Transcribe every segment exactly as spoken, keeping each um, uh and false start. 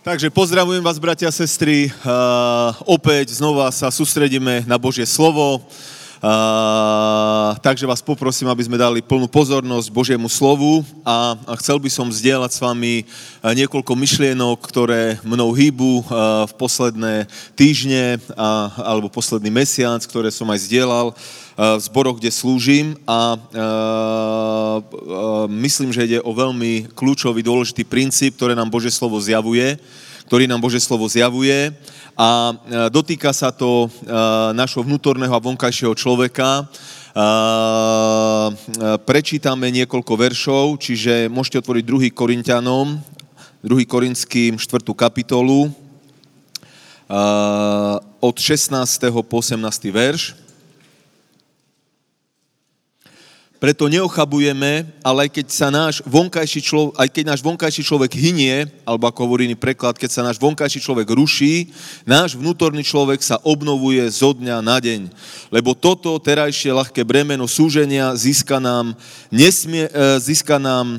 Takže pozdravujem vás, bratia a sestry. Uh, opäť znova sa sústredíme na Božie slovo. Uh, takže vás poprosím, aby sme dali plnú pozornosť Božiemu slovu a, a chcel by som zdieľať s vami niekoľko myšlienok, ktoré mnou hýbu uh, v posledné týždne a, alebo posledný mesiac, ktoré som aj zdieľal v zboroch, kde slúžim a e, e, myslím, že ide o veľmi kľúčový, dôležitý princíp, ktoré nám Božie slovo zjavuje, ktorý nám Božie slovo zjavuje a dotýka sa to e, našho vnútorného a vonkajšieho človeka. E, prečítame niekoľko veršov, čiže môžete otvoriť druhý. Korintianom, druhý. Korintským, štvrtú kapitolu, e, od šestnásteho po osemnásteho verš. Preto neochabujeme, ale aj keď sa náš vonkajší človek, aj keď náš vonkajší človek hynie, alebo ako hovorí iný preklad, keď sa náš vonkajší človek ruší, náš vnútorný človek sa obnovuje zo dňa na deň. Lebo toto terajšie ľahké bremeno súženia získa nám, nesmier, získa nám e,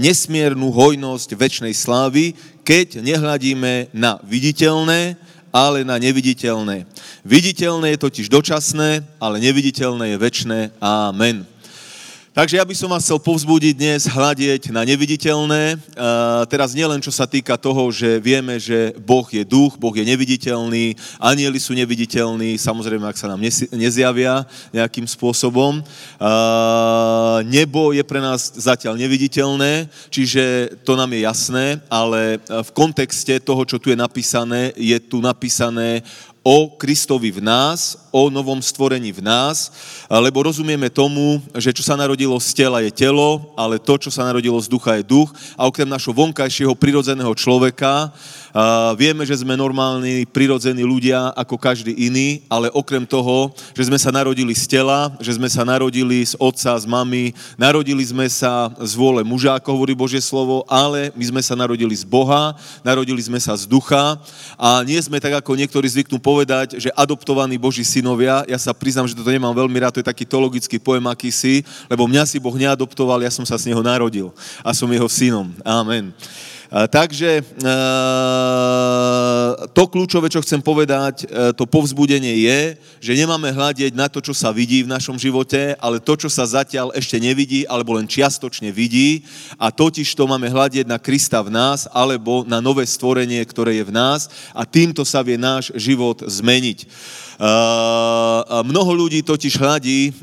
nesmiernú hojnosť večnej slávy, keď nehľadíme na viditeľné, ale na neviditeľné. Viditeľné je totiž dočasné, ale neviditeľné je večné. Amen. Takže ja by som vás chcel povzbudiť dnes hľadieť na neviditeľné. E, teraz nielen čo sa týka toho, že vieme, že Boh je duch, Boh je neviditeľný, anjeli sú neviditeľní, samozrejme, ak sa nám nezjavia nejakým spôsobom. E, nebo je pre nás zatiaľ neviditeľné, čiže to nám je jasné, ale v kontexte toho, čo tu je napísané, je tu napísané o Kristovi v nás, o novom stvorení v nás, lebo rozumieme tomu, že čo sa narodilo z tela je telo, ale to, čo sa narodilo z ducha je duch a okrem našho vonkajšieho prirodzeného človeka vieme, že sme normálni, prirodzení ľudia ako každý iný, ale okrem toho, že sme sa narodili z tela, že sme sa narodili z otca, z mamy, narodili sme sa z vôle muža, ako hovorí Božie slovo, ale my sme sa narodili z Boha, narodili sme sa z ducha a nie sme tak, ako niektorí zvyknú povedať, povedať, že adoptovaní Boží synovia, ja sa priznám, že toto nemám veľmi rád, to je taký teologický pojem akýsi, lebo mňa si Boh neadoptoval, ja som sa z neho narodil a som jeho synom. Amen. Takže to kľúčové, čo chcem povedať, to povzbudenie je, že nemáme hľadieť na to, čo sa vidí v našom živote, ale to, čo sa zatiaľ ešte nevidí, alebo len čiastočne vidí. A totiž to máme hľadieť na Krista v nás, alebo na nové stvorenie, ktoré je v nás. A týmto sa vie náš život zmeniť. Uh, mnoho ľudí totiž hľadí uh,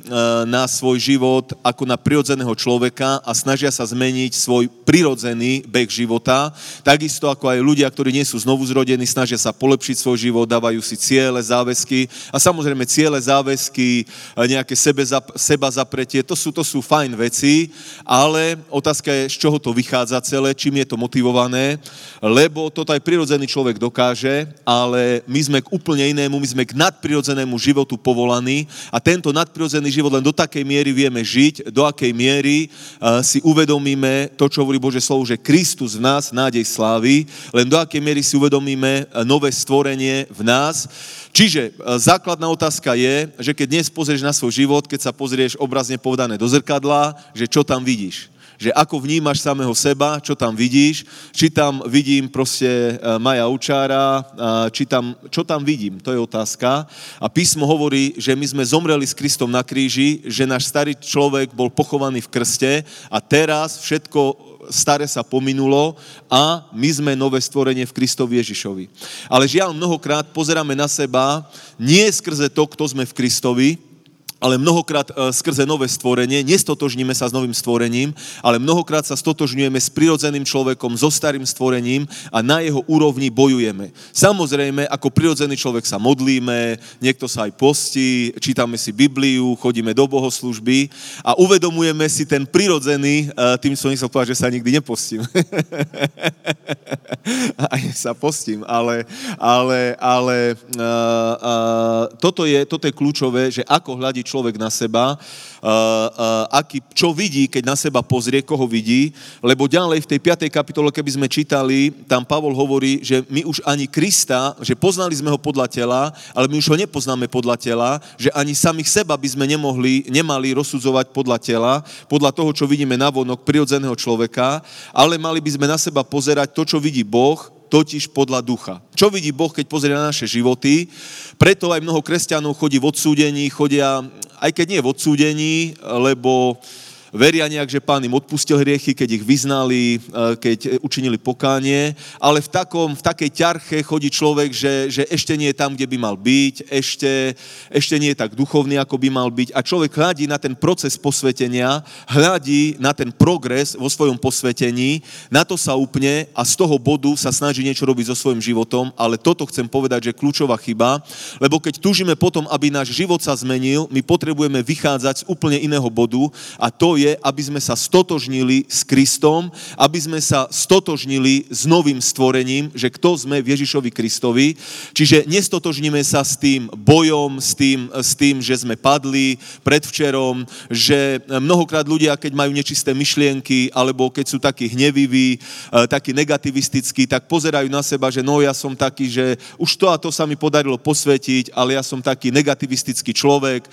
na svoj život ako na prirodzeného človeka a snažia sa zmeniť svoj prirodzený beh života. Takisto ako aj ľudia, ktorí nie sú znovuzrodení, snažia sa polepšiť svoj život, dávajú si ciele, záväzky a samozrejme ciele, záväzky, nejaké sebe, seba zapretie, to sú, to sú fajn veci, ale otázka je, z čoho to vychádza celé, čím je to motivované, lebo toto aj prirodzený človek dokáže, ale my sme k úplne inému, my sme k nad prirodzenému životu povolaný a tento nadprirodzený život len do takej miery vieme žiť, do akej miery uh, si uvedomíme to, čo hovorí Božie slovo, že Kristus v nás, nádej slávy, len do akej miery si uvedomíme uh, nové stvorenie v nás. Čiže uh, základná otázka je, že keď dnes pozrieš na svoj život, keď sa pozrieš obrazne povedané do zrkadla, že čo tam vidíš? Že ako vnímaš samého seba, čo tam vidíš, či tam vidím proste Maja Učára, či tam, čo tam vidím, to je otázka. A písmo hovorí, že my sme zomreli s Kristom na kríži, že náš starý človek bol pochovaný v krste a teraz všetko staré sa pominulo a my sme nové stvorenie v Kristovi Ježišovi. Ale žiaľ, mnohokrát pozeráme na seba nie skrze to, kto sme v Kristovi, ale mnohokrát skrze nové stvorenie, nestotožníme sa s novým stvorením, ale mnohokrát sa stotožňujeme s prirodzeným človekom, so starým stvorením a na jeho úrovni bojujeme. Samozrejme, ako prirodzený človek sa modlíme, niekto sa aj postí, čítame si Bibliu, chodíme do bohoslúžby a uvedomujeme si ten prirodzený, tým som nechcel povedať, že sa nikdy nepostím. Aj sa postím, ale, ale, ale uh, uh, toto, je, toto je kľúčové, že ako hľadiť človek na seba, aký, čo vidí, keď na seba pozrie, koho vidí, lebo ďalej v tej piatej kapitole, keby sme čítali, tam Pavol hovorí, že my už ani Krista, že poznali sme ho podľa tela, ale my už ho nepoznáme podľa tela, že ani samých seba by sme nemohli, nemali rozsudzovať podľa tela, podľa toho, čo vidíme navonok prirodzeného človeka, ale mali by sme na seba pozerať to, čo vidí Boh, totiž podľa ducha. Čo vidí Boh, keď pozrie na naše životy? Preto aj mnoho kresťanov chodí v odsúdení, chodia, aj keď nie v odsúdení, lebo veria nejak, že Pán im odpustil hriechy, keď ich vyznali, keď učinili pokánie, ale v, takom, v takej ťarche chodí človek, že, že ešte nie je tam, kde by mal byť, ešte, ešte nie je tak duchovný, ako by mal byť. A človek hľadí na ten proces posvetenia, hľadí na ten progres vo svojom posvetení, na to sa upne a z toho bodu sa snaží niečo robiť so svojím životom, ale toto chcem povedať, že kľúčová chyba, lebo keď túžime potom, aby náš život sa zmenil, my potrebujeme vychádzať z úplne iného bodu a to je, aby sme sa stotožnili s Kristom, aby sme sa stotožnili s novým stvorením, že kto sme v Ježišovi Kristovi. Čiže nestotožníme sa s tým bojom, s tým, s tým, že sme padli predvčerom, že mnohokrát ľudia, keď majú nečisté myšlienky, alebo keď sú takí hneviví, takí negativistickí, tak pozerajú na seba, že no ja som taký, že už to a to sa mi podarilo posvetiť, ale ja som taký negativistický človek,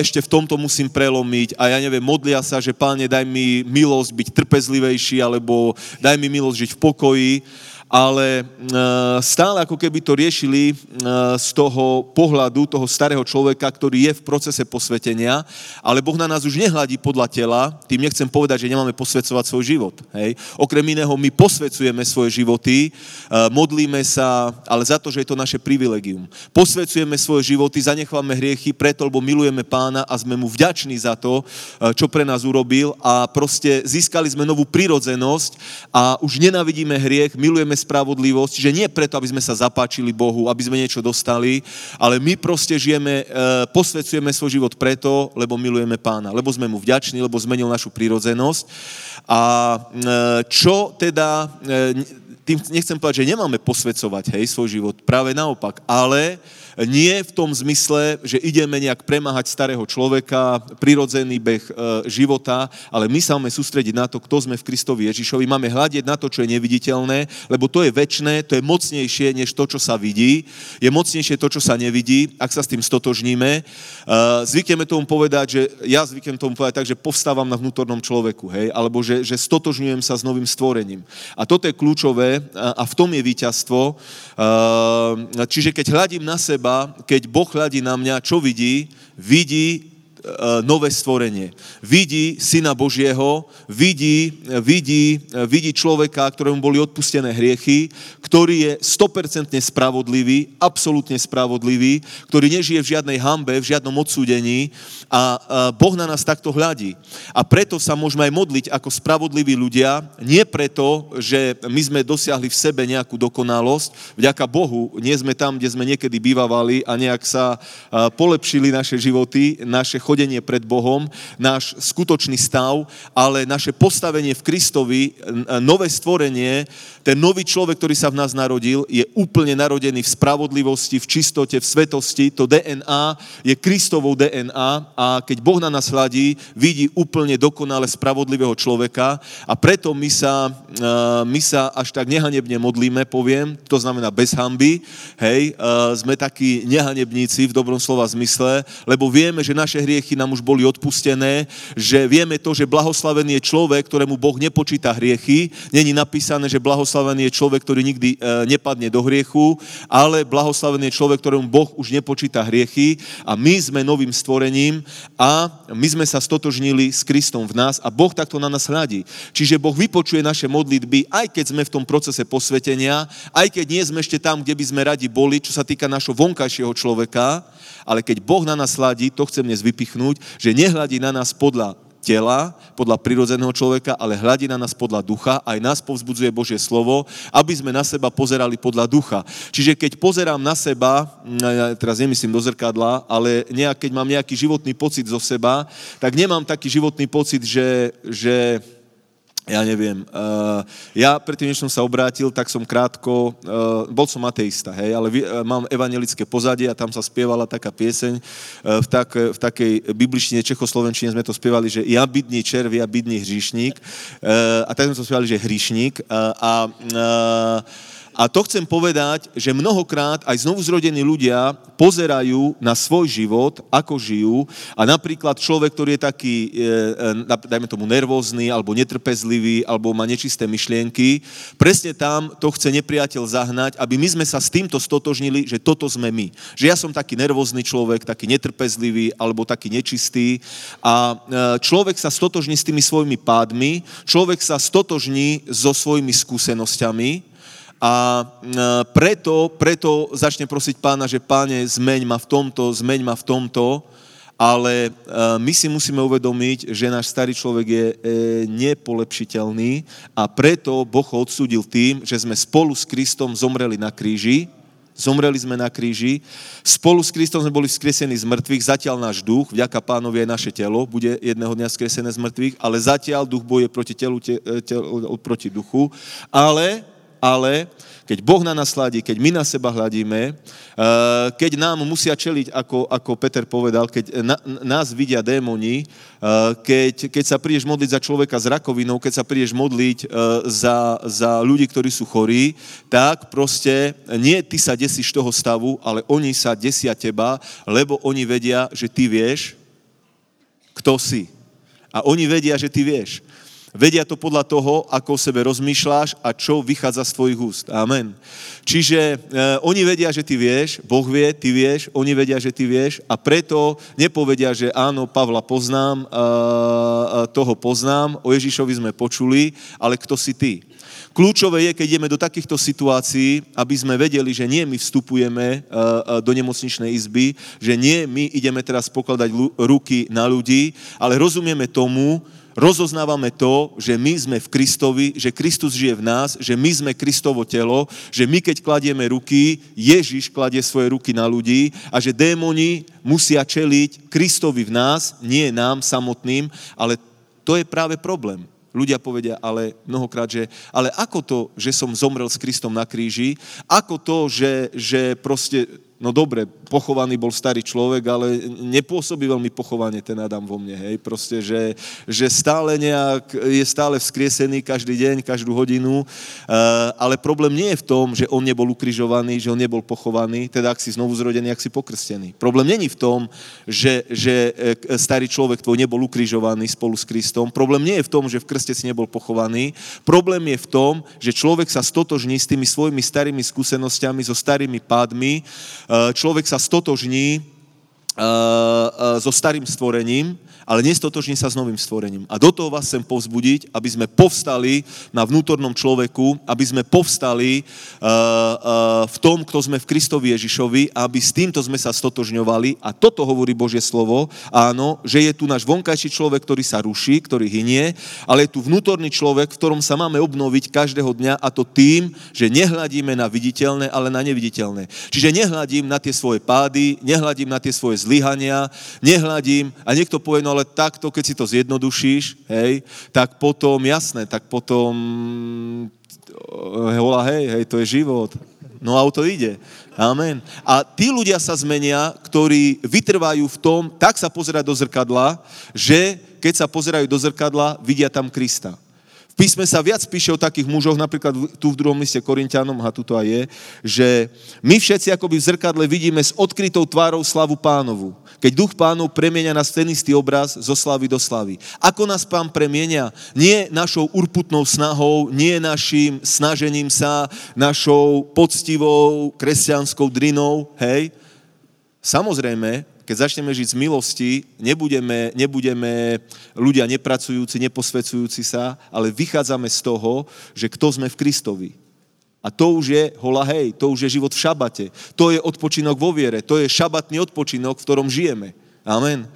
ešte v tomto musím prelomiť a ja neviem, modlia sa, že Páne, daj mi milosť byť trpezlivejší, alebo daj mi milosť žiť v pokoji, ale stále ako keby to riešili z toho pohľadu toho starého človeka, ktorý je v procese posvetenia, ale Boh na nás už nehľadí podľa tela, tým nechcem povedať, že nemáme posvecovať svoj život. Hej. Okrem iného, my posvecujeme svoje životy, modlíme sa, ale za to, že je to naše privilegium. Posvecujeme svoje životy, zanechváme hriechy, preto, lebo milujeme Pána a sme mu vďační za to, čo pre nás urobil a proste získali sme novú prirodzenosť a už nenávidíme hriech, milujeme spravodlivosť, že nie preto, aby sme sa zapáčili Bohu, aby sme niečo dostali, ale my proste žijeme, posvedzujeme svoj život preto, lebo milujeme Pána, lebo sme mu vďační, lebo zmenil našu prirodzenosť. A čo teda, tým nechcem povedať, že nemáme posvedzovať, hej, svoj život, práve naopak, ale nie v tom zmysle, že ideme nejak premáhať starého človeka, prirodzený beh e, života, ale my sa máme sústrediť na to, kto sme v Kristovi Ježišovi. Máme hľadiť na to, čo je neviditeľné, lebo to je večné, to je mocnejšie, než to, čo sa vidí. Je mocnejšie to, čo sa nevidí, ak sa s tým stotožníme. E, zvykneme tomu povedať, že ja zvyknem tomu povedať tak, že povstávam na vnútornom človeku, hej, alebo že, že stotožňujem sa s novým stvorením. A toto je kľúčové a, a v tom je víťazstvo. E, čiže keď hľadím na seba, keď Boh hľadí na mňa, čo vidí? Vidí nové stvorenie. Vidí Syna Božieho, vidí, vidí, vidí človeka, ktorému boli odpustené hriechy, ktorý je sto percent spravodlivý, absolútne spravodlivý, ktorý nežije v žiadnej hanbe, v žiadnom odsúdení a Boh na nás takto hľadí. A preto sa môžeme aj modliť ako spravodliví ľudia, nie preto, že my sme dosiahli v sebe nejakú dokonalosť, vďaka Bohu nie sme tam, kde sme niekedy bývavali a nejak sa polepšili naše životy, naše chodenie chodenie pred Bohom, náš skutočný stav, ale naše postavenie v Kristovi, nové stvorenie, ten nový človek, ktorý sa v nás narodil, je úplne narodený v spravodlivosti, v čistote, v svetosti. To dé en á je Kristovou dé en á a keď Boh na nás hľadí, vidí úplne dokonale spravodlivého človeka a preto my sa, my sa až tak nehanebne modlíme, poviem, to znamená bez hanby, hej, sme takí nehanebníci v dobrom slova zmysle, lebo vieme, že naše hriechy nám už boli odpustené, že vieme to, že blahoslavený je človek, ktorému Boh nepočíta hriechy. Není napísané, že blahoslavený je človek, ktorý nikdy nepadne do hriechu, ale blahoslavený je človek, ktorému Boh už nepočíta hriechy a my sme novým stvorením a my sme sa stotožnili s Kristom v nás a Boh takto na nás hľadí. Čiže Boh vypočuje naše modlitby, aj keď sme v tom procese posvetenia, aj keď nie sme ešte tam, kde by sme radi boli, čo sa týka našho vonkajšieho človeka, ale keď Boh na nás hľadí, to chcem dnes vypichnúť, že nehľadí na nás podľa tela, podľa prirodzeného človeka, ale hľadí na nás podľa ducha, aj nás povzbudzuje Božie slovo, aby sme na seba pozerali podľa ducha. Čiže keď pozerám na seba, ja teraz nemyslím do zrkadla, ale nejak, keď mám nejaký životný pocit zo seba, tak nemám taký životný pocit, že, že Ja neviem. Uh, ja predtým, než som sa obrátil, tak som krátko, uh, bol som ateista, hej, ale vy, uh, mám evanjelické pozadie a tam sa spievala taká pieseň, uh, v, tak, v takej bibličtine, čechoslovenčine sme to spievali, že ja bidný červ, ja bidný hříšník. Uh, a tak sme to spievali, že hříšník. Uh, a, uh, a to chcem povedať, že mnohokrát aj znovuzrodení ľudia pozerajú na svoj život, ako žijú, a napríklad človek, ktorý je taký, dajme tomu, nervózny, alebo netrpezlivý, alebo má nečisté myšlienky, presne tam to chce nepriateľ zahnať, aby my sme sa s týmto stotožnili, že toto sme my. Že ja som taký nervózny človek, taký netrpezlivý, alebo taký nečistý, a človek sa stotožní s tými svojimi pádmi, človek sa stotožní so svojimi skúsenosťami. A preto, preto začne prosiť Pána, že Páne, zmeň ma v tomto, zmeň ma v tomto, ale my si musíme uvedomiť, že náš starý človek je nepolepšiteľný, a preto Boh ho odsúdil tým, že sme spolu s Kristom zomreli na kríži. Zomreli sme na kríži. Spolu s Kristom sme boli vzkriesení z mŕtvych. Zatiaľ náš duch, vďaka Pánovi aj naše telo, bude jedného dňa vzkriesené z mŕtvych, ale zatiaľ duch boje proti telu, te, telu proti duchu. Ale... Ale keď Boh na nás hľadí, keď my na seba hľadíme, keď nám musia čeliť, ako, ako Peter povedal, keď na, nás vidia démoni, keď, keď sa prídeš modliť za človeka s rakovinou, keď sa prídeš modliť za, za ľudí, ktorí sú chorí, tak proste nie ty sa desíš toho stavu, ale oni sa desia teba, lebo oni vedia, že ty vieš, kto si. A oni vedia, že ty vieš. Vedia to podľa toho, ako o sebe rozmýšľaš a čo vychádza z tvojich úst. Amen. Čiže e, oni vedia, že ty vieš, Boh vie, ty vieš, oni vedia, že ty vieš, a preto nepovedia, že áno, Pavla poznám, e, toho poznám, o Ježišovi sme počuli, ale kto si ty? Kľúčové je, keď ideme do takýchto situácií, aby sme vedeli, že nie my vstupujeme do nemocničnej izby, že nie my ideme teraz pokladať ruky na ľudí, ale rozumieme tomu, rozoznávame to, že my sme v Kristovi, že Kristus žije v nás, že my sme Kristovo telo, že my keď kladieme ruky, Ježiš kladie svoje ruky na ľudí, a že démoni musia čeliť Kristovi v nás, nie nám samotným, ale to je práve problém. Ľudia povedia ale mnohokrát, že ale ako to, že som zomrel s Kristom na kríži, ako to, že, že proste, no dobre, pochovaný bol starý človek, ale nepôsobí veľmi pochovanie ten Adam vo mne, hej, proste, že, že stále nejak, je stále vzkriesený každý deň, každú hodinu, ale problém nie je v tom, že on nebol ukrižovaný, že on nebol pochovaný, teda ak si znovu zrodený, ak si pokrstený. Problém nie je v tom, že, že starý človek tvoj nebol ukrižovaný spolu s Kristom, problém nie je v tom, že v krste si nebol pochovaný, problém je v tom, že človek sa stotožní s tými svojimi starými skúsenosťami, so starými pádmi, človek sa stotožní so starým stvorením, ale nestotožní sa s novým stvorením. A do toho vás chcem povzbudiť, aby sme povstali na vnútornom človeku, aby sme povstali v tom, kto sme v Kristovi Ježišovi, aby s týmto sme sa stotožňovali. A toto hovorí Božie slovo, áno, že je tu náš vonkajší človek, ktorý sa ruší, ktorý hynie, ale je tu vnútorný človek, v ktorom sa máme obnoviť každého dňa, a to tým, že nehľadíme na viditeľné, ale na neviditeľné. Čiže nehľadím na tie svoje pády, nehľadím na tie svoje zlyhania, nehľadím, a niekto povie, no ale takto, keď si to zjednodušíš, hej, tak potom, jasné, tak potom, hola, hej, hej, to je život. No a o to ide. Amen. A tí ľudia sa zmenia, ktorí vytrvajú v tom, tak sa pozerať do zrkadla, že keď sa pozerajú do zrkadla, vidia tam Krista. V písme sa viac píše o takých mužoch, napríklad tu v druhom liste Korintianom, a tu to aj je, že my všetci akoby v zrkadle vidíme s odkrytou tvárou slavu Pánovu. Keď Duch Pánov premienia nás ten istý obraz zo slavy do slavy. Ako nás Pán premienia? Nie našou urputnou snahou, nie našim snažením sa, našou poctivou kresťanskou drinou, hej? Samozrejme, keď začneme žiť z milosti, nebudeme, nebudeme ľudia nepracujúci, neposvedzujúci sa, ale vychádzame z toho, že kto sme v Kristovi. A to už je hola hej, to už je život v šabate. To je odpočinok vo viere, to je šabatný odpočinok, v ktorom žijeme. Amen.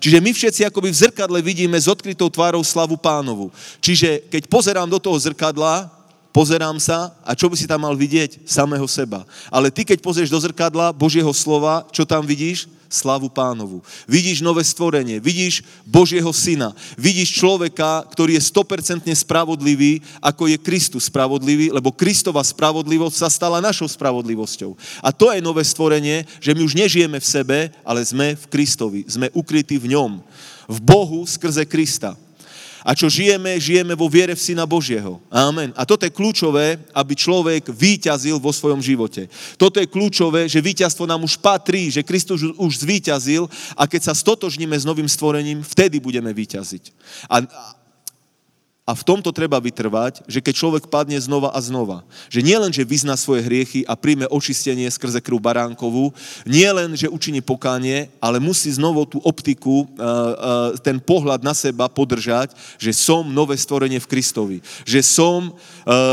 Čiže my všetci akoby v zrkadle vidíme s odkrytou tvárou slavu Pánovu. Čiže keď pozerám do toho zrkadla, pozerám sa, a čo by si tam mal vidieť? Samého seba. Ale ty, keď pozrieš do zrkadla Božieho slova, čo tam vidíš? slávu Pánovu. Vidíš nové stvorenie, vidíš Božieho syna, vidíš človeka, ktorý je sto percent spravodlivý, ako je Kristus spravodlivý, lebo Kristova spravodlivosť sa stala našou spravodlivosťou. A to je nové stvorenie, že my už nežijeme v sebe, ale sme v Kristovi, sme ukrytí v ňom, v Bohu skrze Krista. A čo žijeme, žijeme vo viere v Syna Božieho. Amen. A toto je kľúčové, aby človek víťazil vo svojom živote. Toto je kľúčové, že víťazstvo nám už patrí, že Kristus už zvíťazil a keď sa stotožníme s novým stvorením, vtedy budeme víťaziť. A, a v tomto treba vytrvať, že keď človek padne znova a znova, že nie len, že vyzná svoje hriechy a príjme očistenie skrze krv baránkovú, nie len, že učiní pokánie, ale musí znovu tú optiku, ten pohľad na seba podržať, že som nové stvorenie v Kristovi, že som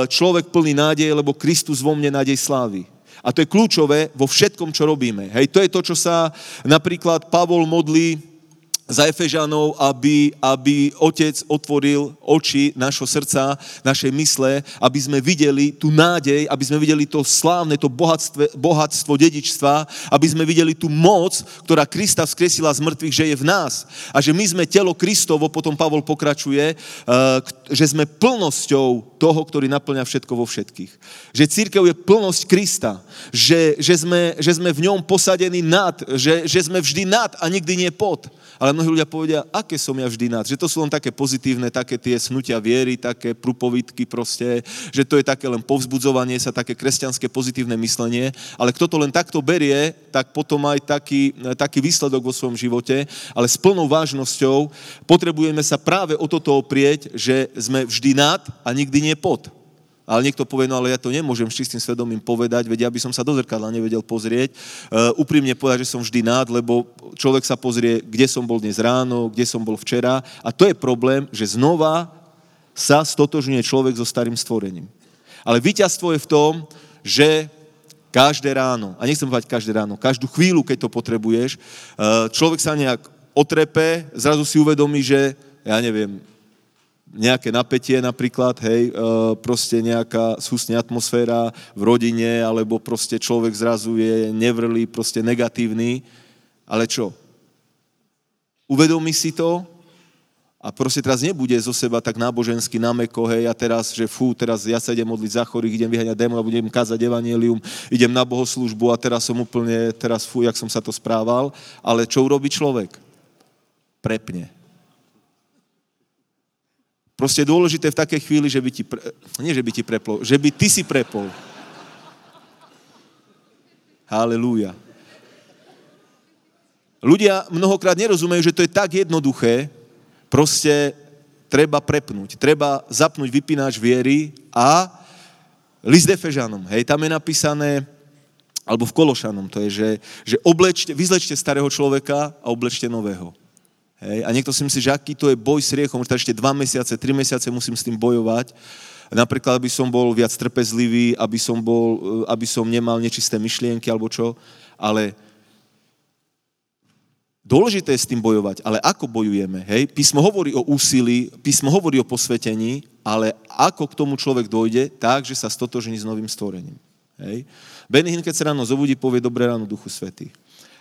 človek plný nádeje, lebo Kristus vo mne nádej slávy. A to je kľúčové vo všetkom, čo robíme. Hej, to je to, čo sa napríklad Pavol modlí za Efežanov, aby, aby Otec otvoril oči našho srdca, našej mysle, aby sme videli tú nádej, aby sme videli to slávne, to bohatstvo, bohatstvo dedičstva, aby sme videli tú moc, ktorá Krista vzkresila z mŕtvych, že je v nás. A že my sme telo Kristovo, potom Pavol pokračuje, že sme plnosťou toho, ktorý naplňa všetko vo všetkých. Že cirkev je plnosť Krista, že, že, sme, že sme v ňom posadení nad, že, že sme vždy nad a nikdy nie pod. Ale mnohí ľudia povedia, aké som ja vždy nad. Že to sú len také pozitívne, také tie snutia viery, také prúpovidky proste, že to je také len povzbudzovanie sa, také kresťanské pozitívne myslenie. Ale kto to len takto berie, tak potom aj taký, taký výsledok vo svojom živote. Ale s plnou vážnosťou potrebujeme sa práve o toto oprieť, že sme vždy nad a nikdy nie pod. Ale niekto povie, no ale ja to nemôžem s čistým svedomím povedať, veď ja by som sa do zrkadla nevedel pozrieť. Uh, úprimne povedať, že som vždy nad, lebo človek sa pozrie, kde som bol dnes ráno, kde som bol včera. A to je problém, že znova sa stotožňuje človek so starým stvorením. Ale víťazstvo je v tom, že každé ráno, a nechcem povedať každé ráno, každú chvíľu, keď to potrebuješ, uh, človek sa nejak otrepe, zrazu si uvedomí, že ja neviem, nejaké napätie napríklad, hej, proste nejaká súsne atmosféra v rodine, alebo proste človek zrazu je nevrlý, proste negatívny, ale čo? Uvedomí si to a proste teraz nebude zo seba tak nábožensky nameko, hej, a teraz, že fú, teraz ja sa idem modliť za chorých, idem vyháňať démona, budem kázať evanjelium, idem na bohoslúžbu a teraz som úplne, teraz fú, jak som sa to správal, ale čo urobí človek? Prepne. Proste je dôležité v takej chvíli, že by ti, pre... nie že by ti preplo, že by ty si prepol. Halelúja. Ľudia mnohokrát nerozumejú, že to je tak jednoduché, proste treba prepnúť, treba zapnúť vypínač viery a list Efežanom, hej, tam je napísané, alebo v Kološanom to je, že, že oblečte, vyzlečte starého človeka a oblečte nového. Hej, a niekto si myslí, že aký to je boj s riechom, že ešte dva mesiace, tri mesiace musím s tým bojovať. Napríklad, aby som bol viac trpezlivý, aby som, bol, aby som nemal nečisté myšlienky alebo čo. Ale dôležité je s tým bojovať, ale ako bojujeme? Hej? Písmo hovorí o úsilí, písmo hovorí o posvetení, ale ako k tomu človek dojde, tak, že sa stotožní s novým stvorením. Hej? Benny Hynke, keď sa ráno zobudí, povie dobré ráno Duchu Svätý.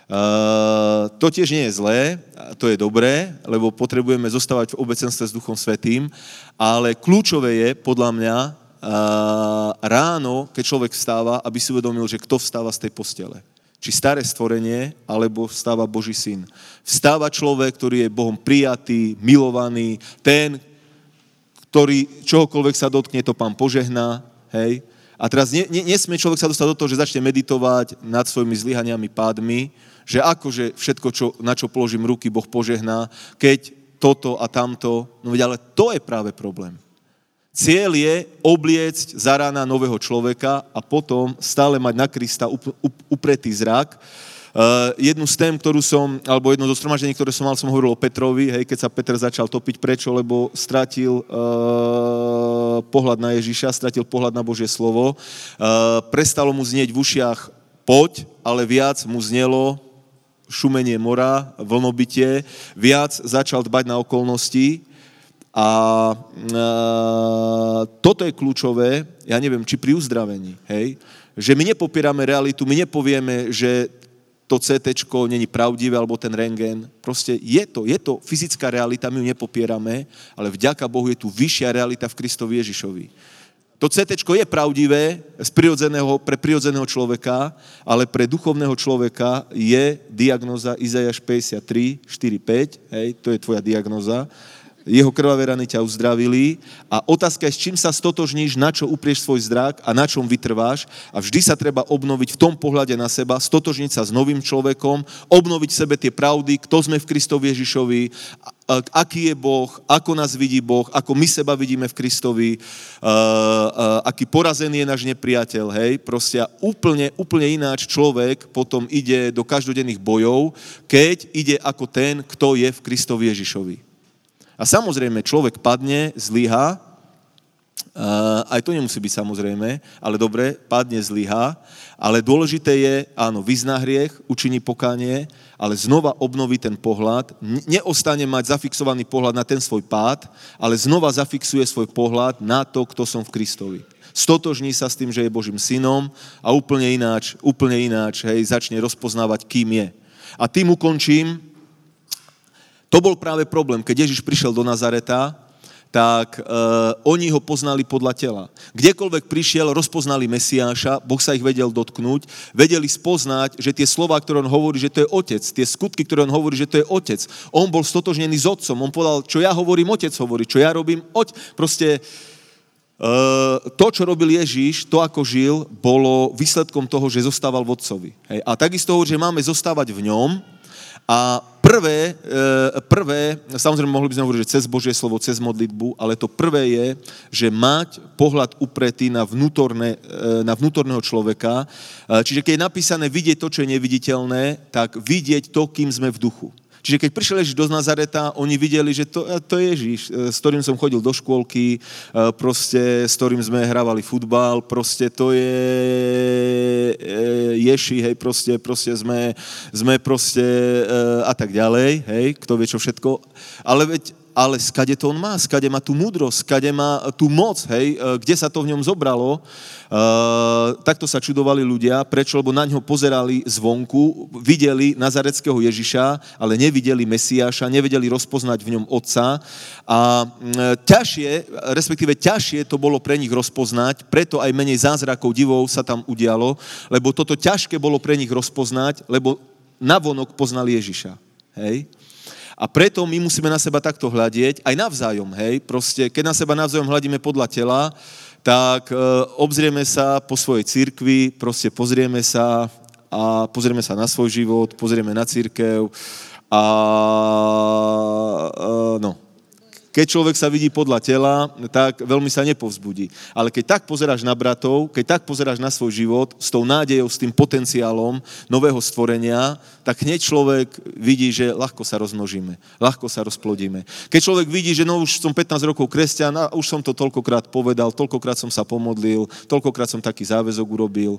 Uh, to tiež nie je zlé, to je dobré, lebo potrebujeme zostávať v obecenstve s Duchom Svätým, ale kľúčové je, podľa mňa, uh, ráno, keď človek vstáva, aby si uvedomil, že kto vstáva z tej postele. Či staré stvorenie, alebo vstáva Boží syn. Vstáva človek, ktorý je Bohom prijatý, milovaný, ten, ktorý čohokoľvek sa dotkne, to Pán požehná, hej. A teraz nie, nie, nesmie človek sa dostať do toho, že začne meditovať nad svojimi zlyhaniami, pádmi, že akože všetko, čo, na čo položím ruky, Boh požehná, keď toto a tamto. No veď, ale to je práve problém. Cieľ je obliecť za rána nového človeka a potom stále mať na Krista up, up, upretý zrak. Uh, jednu z tém, ktorú som, alebo jedno zo stromaždení, ktoré som mal, som hovoril o Petrovi, hej, keď sa Peter začal topiť. Prečo? Lebo stratil uh, pohľad na Ježiša, stratil pohľad na Božie slovo. Uh, prestalo mu znieť v ušiach poď, ale viac mu znelo šumenie mora, vlnobytie, viac začal dbať na okolnosti a e, toto je kľúčové, ja neviem, či pri uzdravení, hej, že my nepopierame realitu, my nepovieme, že to cé téčko není pravdivé, alebo ten rentgen. Proste je to, je to fyzická realita, my ju nepopierame, ale vďaka Bohu je tu vyššia realita v Kristovi Ježišovi. To cé téčko je pravdivé z prirodzeného, pre prirodzeného človeka, ale pre duchovného človeka je diagnóza Izaiáš päťdesiattri, štyri, päť, hej, to je tvoja diagnóza. Jeho krvavé rany ťa uzdravili a otázka je, s čím sa stotožníš, na čo uprieš svoj zrak a na čom vytrváš a vždy sa treba obnoviť v tom pohľade na seba, stotožniť sa s novým človekom, obnoviť v sebe tie pravdy, kto sme v Kristovi Ježišovi, aký je Boh, ako nás vidí Boh, ako my seba vidíme v Kristovi, aký porazený je náš nepriateľ, hej, proste úplne, úplne ináč človek potom ide do každodenných bojov, keď ide ako ten, kto je v Kristovi Ježišovi. A samozrejme, človek padne, zlyhá, aj to nemusí byť samozrejme, ale dobre, padne, zlyhá, ale dôležité je, áno, vyzná hriech, učiní pokánie, ale znova obnoví ten pohľad, neostane mať zafixovaný pohľad na ten svoj pád, ale znova zafixuje svoj pohľad na to, kto som v Kristovi. Stotožní sa s tým, že je Božím synom a úplne ináč, úplne ináč, hej, začne rozpoznávať, kým je. A tým ukončím. To bol práve problém, keď Ježiš prišiel do Nazareta, tak e, oni ho poznali podľa tela. Kdekoľvek prišiel, rozpoznali Mesiáša, Boh sa ich vedel dotknúť, vedeli spoznať, že tie slová, ktoré on hovorí, že to je otec, tie skutky, ktoré on hovorí, že to je otec. On bol stotožnený s otcom, on povedal, čo ja hovorím, otec hovorí, čo ja robím, otec. Proste e, to, čo robil Ježiš, to, ako žil, bolo výsledkom toho, že zostával v otcovi. Hej. A takisto hovorí, že máme zostávať v ňom a Prvé, prvé, samozrejme mohli by sme hovoriť, že cez Božie slovo, cez modlitbu, ale to prvé je, že mať pohľad upretý na, vnútorné, na vnútorného človeka. Čiže keď je napísané vidieť to, čo je neviditeľné, tak vidieť to, kým sme v duchu. Čiže keď prišiel Ježiš do Nazareta, oni videli, že to, to je Ježiš, s ktorým som chodil do škôlky, proste, s ktorým sme hrávali futbal, proste to je Ješi, hej, proste, proste sme, sme proste a tak ďalej, hej, kto vie čo všetko. Ale veď, ale skade to on má, skade má tú múdrosť, skade má tú moc, hej, kde sa to v ňom zobralo. Uh, takto sa čudovali ľudia, prečo, lebo na ňo pozerali zvonku, videli nazareckého Ježiša, ale nevideli Mesiáša, nevedeli rozpoznať v ňom otca a ťažšie, respektíve ťažšie to bolo pre nich rozpoznať, preto aj menej zázrakov, divov sa tam udialo, lebo toto ťažké bolo pre nich rozpoznať, lebo navonok poznali Ježiša, hej. A preto my musíme na seba takto hľadieť, aj navzájom, hej, proste, keď na seba navzájom hľadíme podľa tela, tak e, obzrieme sa po svojej cirkvi, proste pozrieme sa a pozrieme sa na svoj život, pozrieme na cirkev a e, no. Keď človek sa vidí podľa tela, tak veľmi sa nepovzbudí. Ale keď tak pozeráš na bratov, keď tak pozeráš na svoj život, s tou nádejou, s tým potenciálom nového stvorenia, tak hneď človek vidí, že ľahko sa rozmnožíme, ľahko sa rozplodíme. Keď človek vidí, že no už som pätnásť rokov kresťan a už som to toľkokrát povedal, toľkokrát som sa pomodlil, toľkokrát som taký záväzok urobil.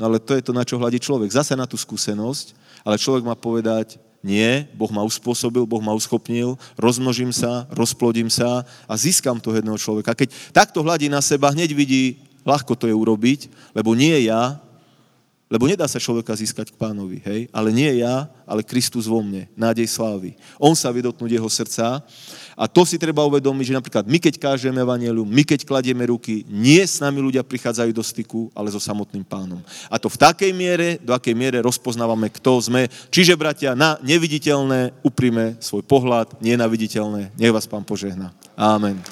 No ale to je to, na čo hľadí človek. Zase na tú skúsenosť, ale človek má povedať, nie, Boh ma uspôsobil, Boh ma uschopnil, rozmnožím sa, rozplodím sa a získam toho jedného človeka. Keď takto hľadí na seba, hneď vidí, ľahko to je urobiť, lebo nie ja, lebo nedá sa človeka získať k Pánovi, hej, ale nie ja, ale Kristus vo mne, nádej slávy. On sa vie dotknúť jeho srdca a to si treba uvedomiť, že napríklad my, keď kážeme evanjelium, my, keď kladieme ruky, nie s nami ľudia prichádzajú do styku, ale so samotným Pánom. A to v takej miere, do akej miere rozpoznávame, kto sme. Čiže, bratia, na neviditeľné uprime svoj pohľad, nie na viditeľné. Nech vás Pán požehná. Amen.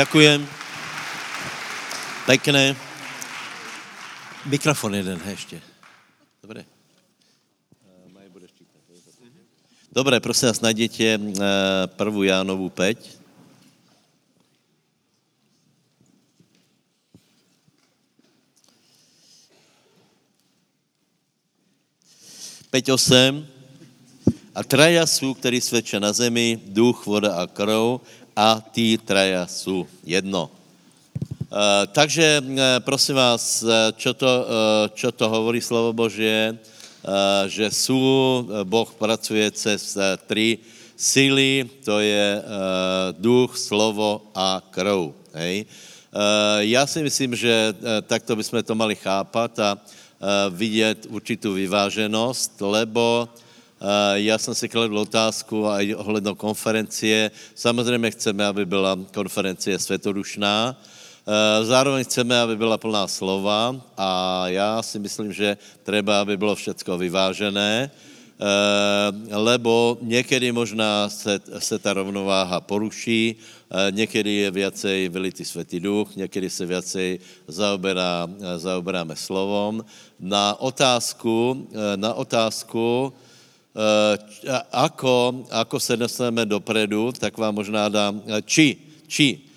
Ďakujem. Pekné. Mikrofon jeden, he, ještě. Dobré. Dobré, prosím vás, najděte prvú Jánovu päť. päť osem. A traja sú, který svedčí na zemi, duch, voda a krv, a tí traja sú jedno. Uh, takže uh, prosím vás, čo to, uh, čo to hovorí slovo Božie, uh, že sú, uh, Boh pracuje cez uh, tri síly, to je uh, duch, slovo a krv. Hej? Uh, ja si myslím, že uh, takto by sme to mali chápat a uh, vidieť určitú vyváženosť, lebo ja som si kladl otázku aj ohledom konferencie. Samozrejme chceme, aby byla konferencie svetodušná, zároveň chceme, aby byla plná slova a já si myslím, že treba, aby bylo všecko vyvážené, lebo někdy možná se, se ta rovnováha poruší, někdy je viacej vylitý Svätý Duch, někdy se viacej zaoberá, zaoberáme slovom. Na otázku, na otázku ako, ako se dostaneme dopredu, tak vám možná dám, či, či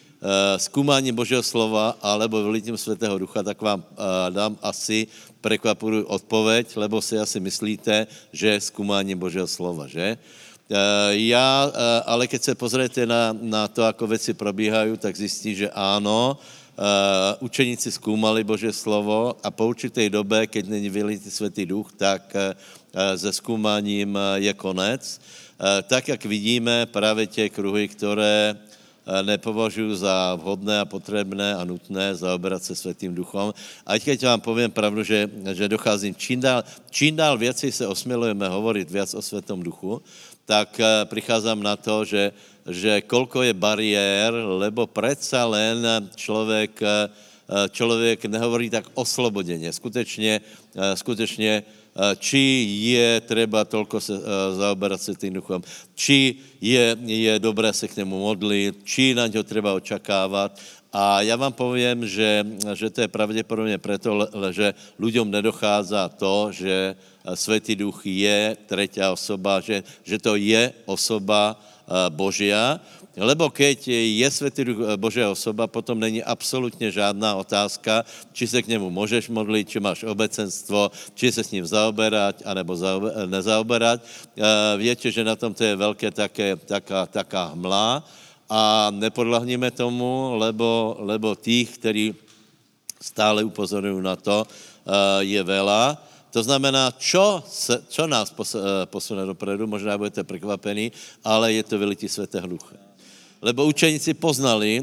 zkúmání Božího slova alebo vylitím Svätého Ducha, tak vám dám asi prekvapivú odpoveď, lebo si asi myslíte, že je zkúmání Božího slova, že? Já, ale keď se pozrete na, na to, ako veci probíhají, tak zjistí, že áno, učeníci zkúmali Božie slovo a po určitej dobe, keď není vylitý Svätý Duch, tak se zkúmáním je konec. Tak, jak vidíme, právě tie kruhy, které nepovažujú za vhodné a potrebné a nutné zaoberať se Svätým Duchom. Ať keď vám poviem pravdu, že, že docházím čím dál, čím dál viacej se osmělujeme hovoriť viac o Svätom Duchu, tak prichádzam na to, že, že koľko je bariér, lebo predsa len človek, človek nehovorí tak oslobodenie. Skutečne, skutečne či je treba toľko se, uh, zaoberať se tým duchom, či je, je dobré se k nemu modlit, či na ňo treba očakávat. A já vám povím, že, že to je pravděpodobně proto, že ľuďom nedochází to, že Svätý Duch je tretia osoba, že, že to je osoba uh, Božia. Lebo keď je Svätý Duch Božia osoba, potom není absolútne žiadna otázka, či sa k nemu môžeš modliť, či máš obecenstvo, či sa s ním zaoberať, anebo zaober, nezaoberať. Viete, že na tomto je veľké také, taká, taká hmla a nepodľahneme tomu, lebo, lebo tých, ktorí stále upozorňujú na to, je veľa. To znamená, čo, se, čo nás posune dopredu, možná budete prekvapení, ale je to vylití Svätého Ducha. Lebo učeníci poznali,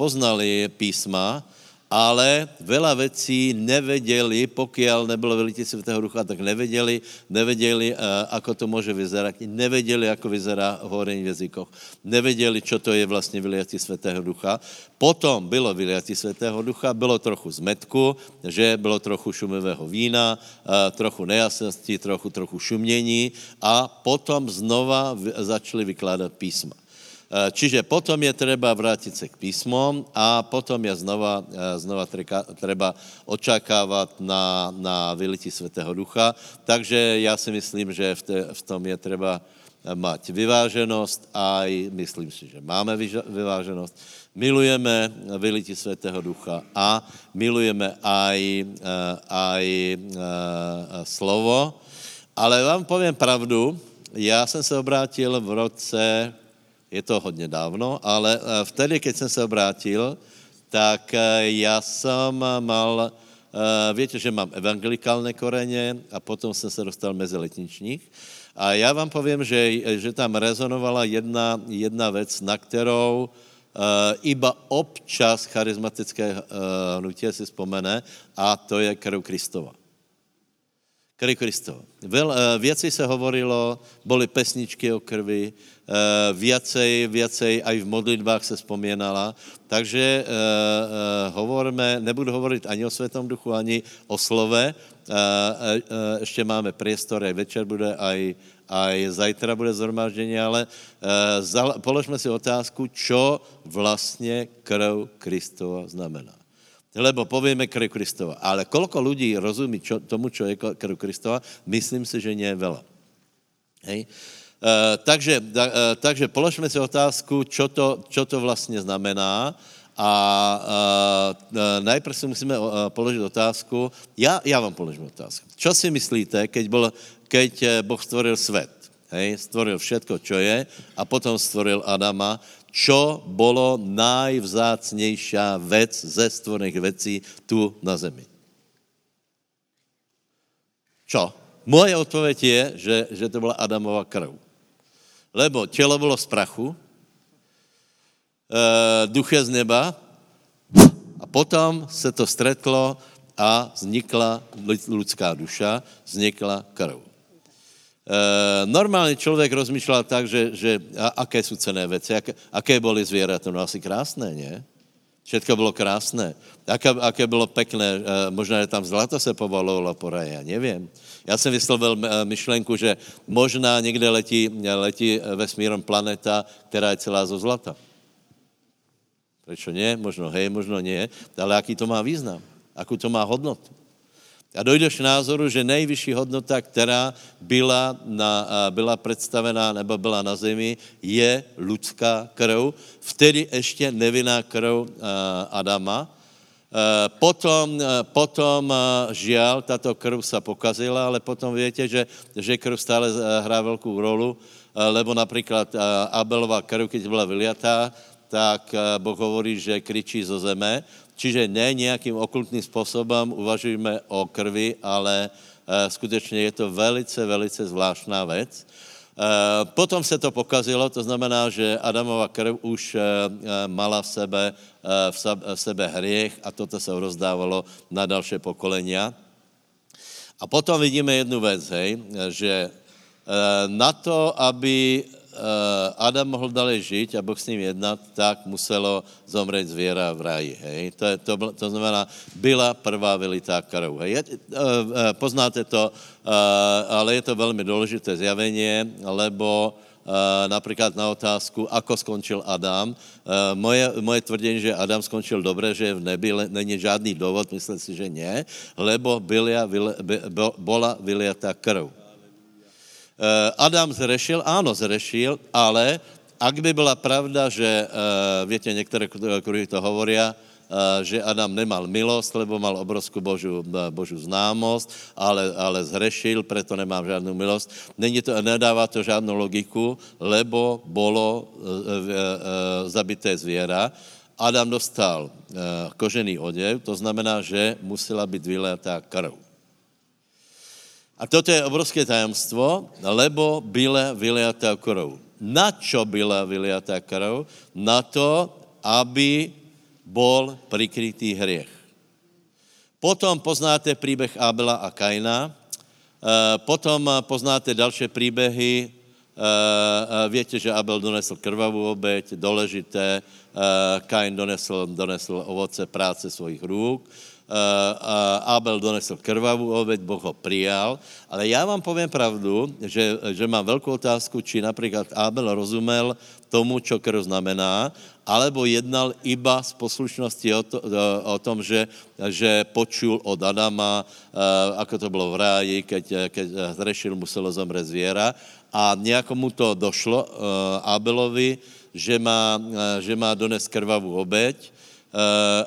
poznali písma, ale veľa vecí nevedeli, pokiaľ nebylo vylití Svätého Ducha, tak nevedeli, nevedeli, ako to môže vyzerať, nevedeli, ako vyzerá hovorenie v jazykoch, nevedeli, čo to je vlastne vyliatie Svätého Ducha. Potom bylo vyliatie Svätého Ducha, bylo trochu zmetku, že bylo trochu šumivého vína, trochu nejasnosti, trochu, trochu šumění a potom znova začali vykládat písma. Čiže potom je treba vrátiť sa k písmom a potom je znova, znova treka, treba očakávať na, na vylití Svätého Ducha. Takže ja si myslím, že v, te, v tom je treba mať vyváženosť a aj myslím si, že máme vyváženosť. Milujeme vylití Svätého Ducha a milujeme aj, aj slovo. Ale vám poviem pravdu, ja som sa obrátil v roce... Je to hodně dávno, ale vtedy, keď jsem se obrátil, tak já jsem mal, víte, že mám evangelikálné koreně a potom jsem se dostal mezi letničních. A já vám povím, že, že tam rezonovala jedna, jedna věc, na kterou iba občas charizmatické hnutí si vzpomene, a to je krv Kristova. Krv Kristova. Věci se hovorilo, byly pesničky o krvi, viacej, viacej aj v modlitbách se vzpomínala. Takže eh, hovoríme, nebudu hovoriť ani o Svätom Duchu, ani o slove. Eh, eh, ešte máme priestor, aj večer bude, aj, aj zajtra bude zhromaždenie, ale eh, zala, položme si otázku, čo vlastne krv Kristova znamená. Lebo povieme krv Kristova, ale koľko ľudí rozumí čo, tomu, čo je krv Kristova, myslím si, že nie je veľa. Hej? Uh, takže, da, uh, takže položme si otázku, čo to, čo to vlastně znamená a uh, uh, najprv si musíme uh, položit otázku, já, já vám položím otázku. Čo si myslíte, keď, bol, keď Boh stvoril svět, hej? Stvoril všetko, čo je a potom stvoril Adama, čo bolo najvzácnejšia vec ze stvorených vecí tu na zemi? Čo? Moje odpověď je, že, že to byla Adamova krv. Lebo tělo bylo z prachu, e, duch je z neba a potom se to stretlo a vznikla ľudská duša, vznikla krv. E, normálne človek rozmýšľal tak, že, že a, aké sú cenné veci, aké, aké boli zvieratá, no asi krásne, nie? Všetko bolo krásne. Aké, aké bolo pekné, možno je tam zlato se povalovalo po raji, ja neviem. Ja som vyslovil myšlenku, že možná niekde letí, letí vesmírom planeta, ktorá je celá zo zlata. Prečo nie? Možno hej, možno nie. Ale aký to má význam? Akú to má hodnotu? A dojdeš k názoru, že nejvyšší hodnota, ktorá byla, na, byla predstavená nebo byla na zemi, je ľudská krv, vtedy ešte nevinná krv Adama. Potom, potom žiaľ, táto krv sa pokazila, ale potom viete, že, že krv stále hrá veľkú rolu, lebo napríklad Abelova krv, keď byla vyliatá, tak Boh hovorí, že kričí zo zeme. Čiže ne nejakým okultným spôsobom uvažujeme o krvi, ale e, skutečne je to velice, velice zvláštná vec. E, potom se to pokazilo, to znamená, že Adamova krv už e, mala v sebe, e, v, sa, v sebe hriech a toto se rozdávalo na dalšie pokolenia. A potom vidíme jednu vec, hej, že e, na to, aby Adam mohl dále žiť a Boh s ním jednat, tak muselo zomrieť zviera v raji. Hej? To, je, to, to znamená, byla prvá vylitá krv. Hej? Poznáte to, ale je to veľmi dôležité zjavenie, lebo napríklad na otázku, ako skončil Adam. Moje, moje tvrdenie, že Adam skončil dobre, že v nebi není žádný dôvod, myslím si, že nie, lebo byla, bola vyliatá krv. Adam zrešil, áno, zrešil, ale ak by byla pravda, že, viete, niektoré kruhy to hovoria, že Adam nemal milosť, lebo mal obrovskú Božu, Božu známosť, ale, ale zhrešil, preto nemám žiadnu milosť. Není to, nedáva to žiadnu logiku, lebo bolo zabité zviera. Adam dostal kožený odev, to znamená, že musela byť vyliatá krv. A toto je obrovské tajemstvo, lebo byla vyliatá krv. Na čo byla vyliatá krv? Na to, aby bol prikrytý hriech. Potom poznáte príbeh Abela a Kaina. Potom poznáte ďalšie príbehy. Viete, že Abel donesl krvavú obeť, doležité. Kain donesl, donesl ovoce práce svojich rúk. Abel donesl krvavú obeť, Boh ho prijal, ale já vám poviem pravdu, že, že mám veľkú otázku, či napríklad Abel rozumel tomu, čo krv znamená, alebo jednal iba z poslušnosti o, to, o tom, že, že počul od Adama, ako to bylo v ráji, keď, keď zrešil, muselo zomre zviera a nejakomu to došlo Abelovi, že má, že má dones krvavú obeť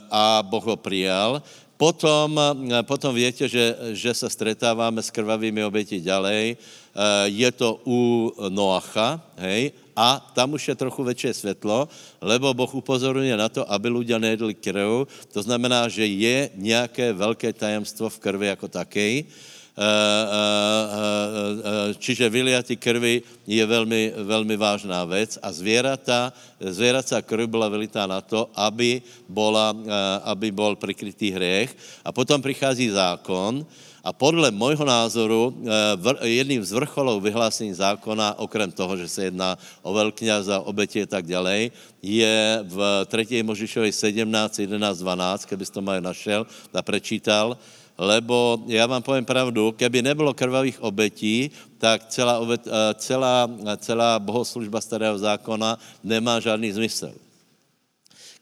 a Boh ho prijal. Potom, potom viete, že, že sa stretávame s krvavými obeti ďalej. Je to u Noacha, hej, a tam už je trochu väčšie svetlo, lebo Boh upozorňuje na to, aby ľudia nejedli krv. To znamená, že je nejaké veľké tajemstvo v krvi ako takej. Čiže vyliatie krvi je veľmi, veľmi vážná vec a zvieratá, zvieratá krv byla vylitá na to, aby, bola, aby bol prikrytý hriech. A potom prichází zákon a podle mojho názoru jedným z vrcholov vyhlásení zákona, okrem toho, že se jedná o veľkňaza, obete a tak ďalej, je v tretej Možišovej sedemnásť, jedenásť, dvanásť, keby to ma našel a prečítal. Lebo ja vám poviem pravdu, keby nebylo krvavých obetí, tak celá, celá, celá bohoslužba starého zákona nemá žádný zmysel.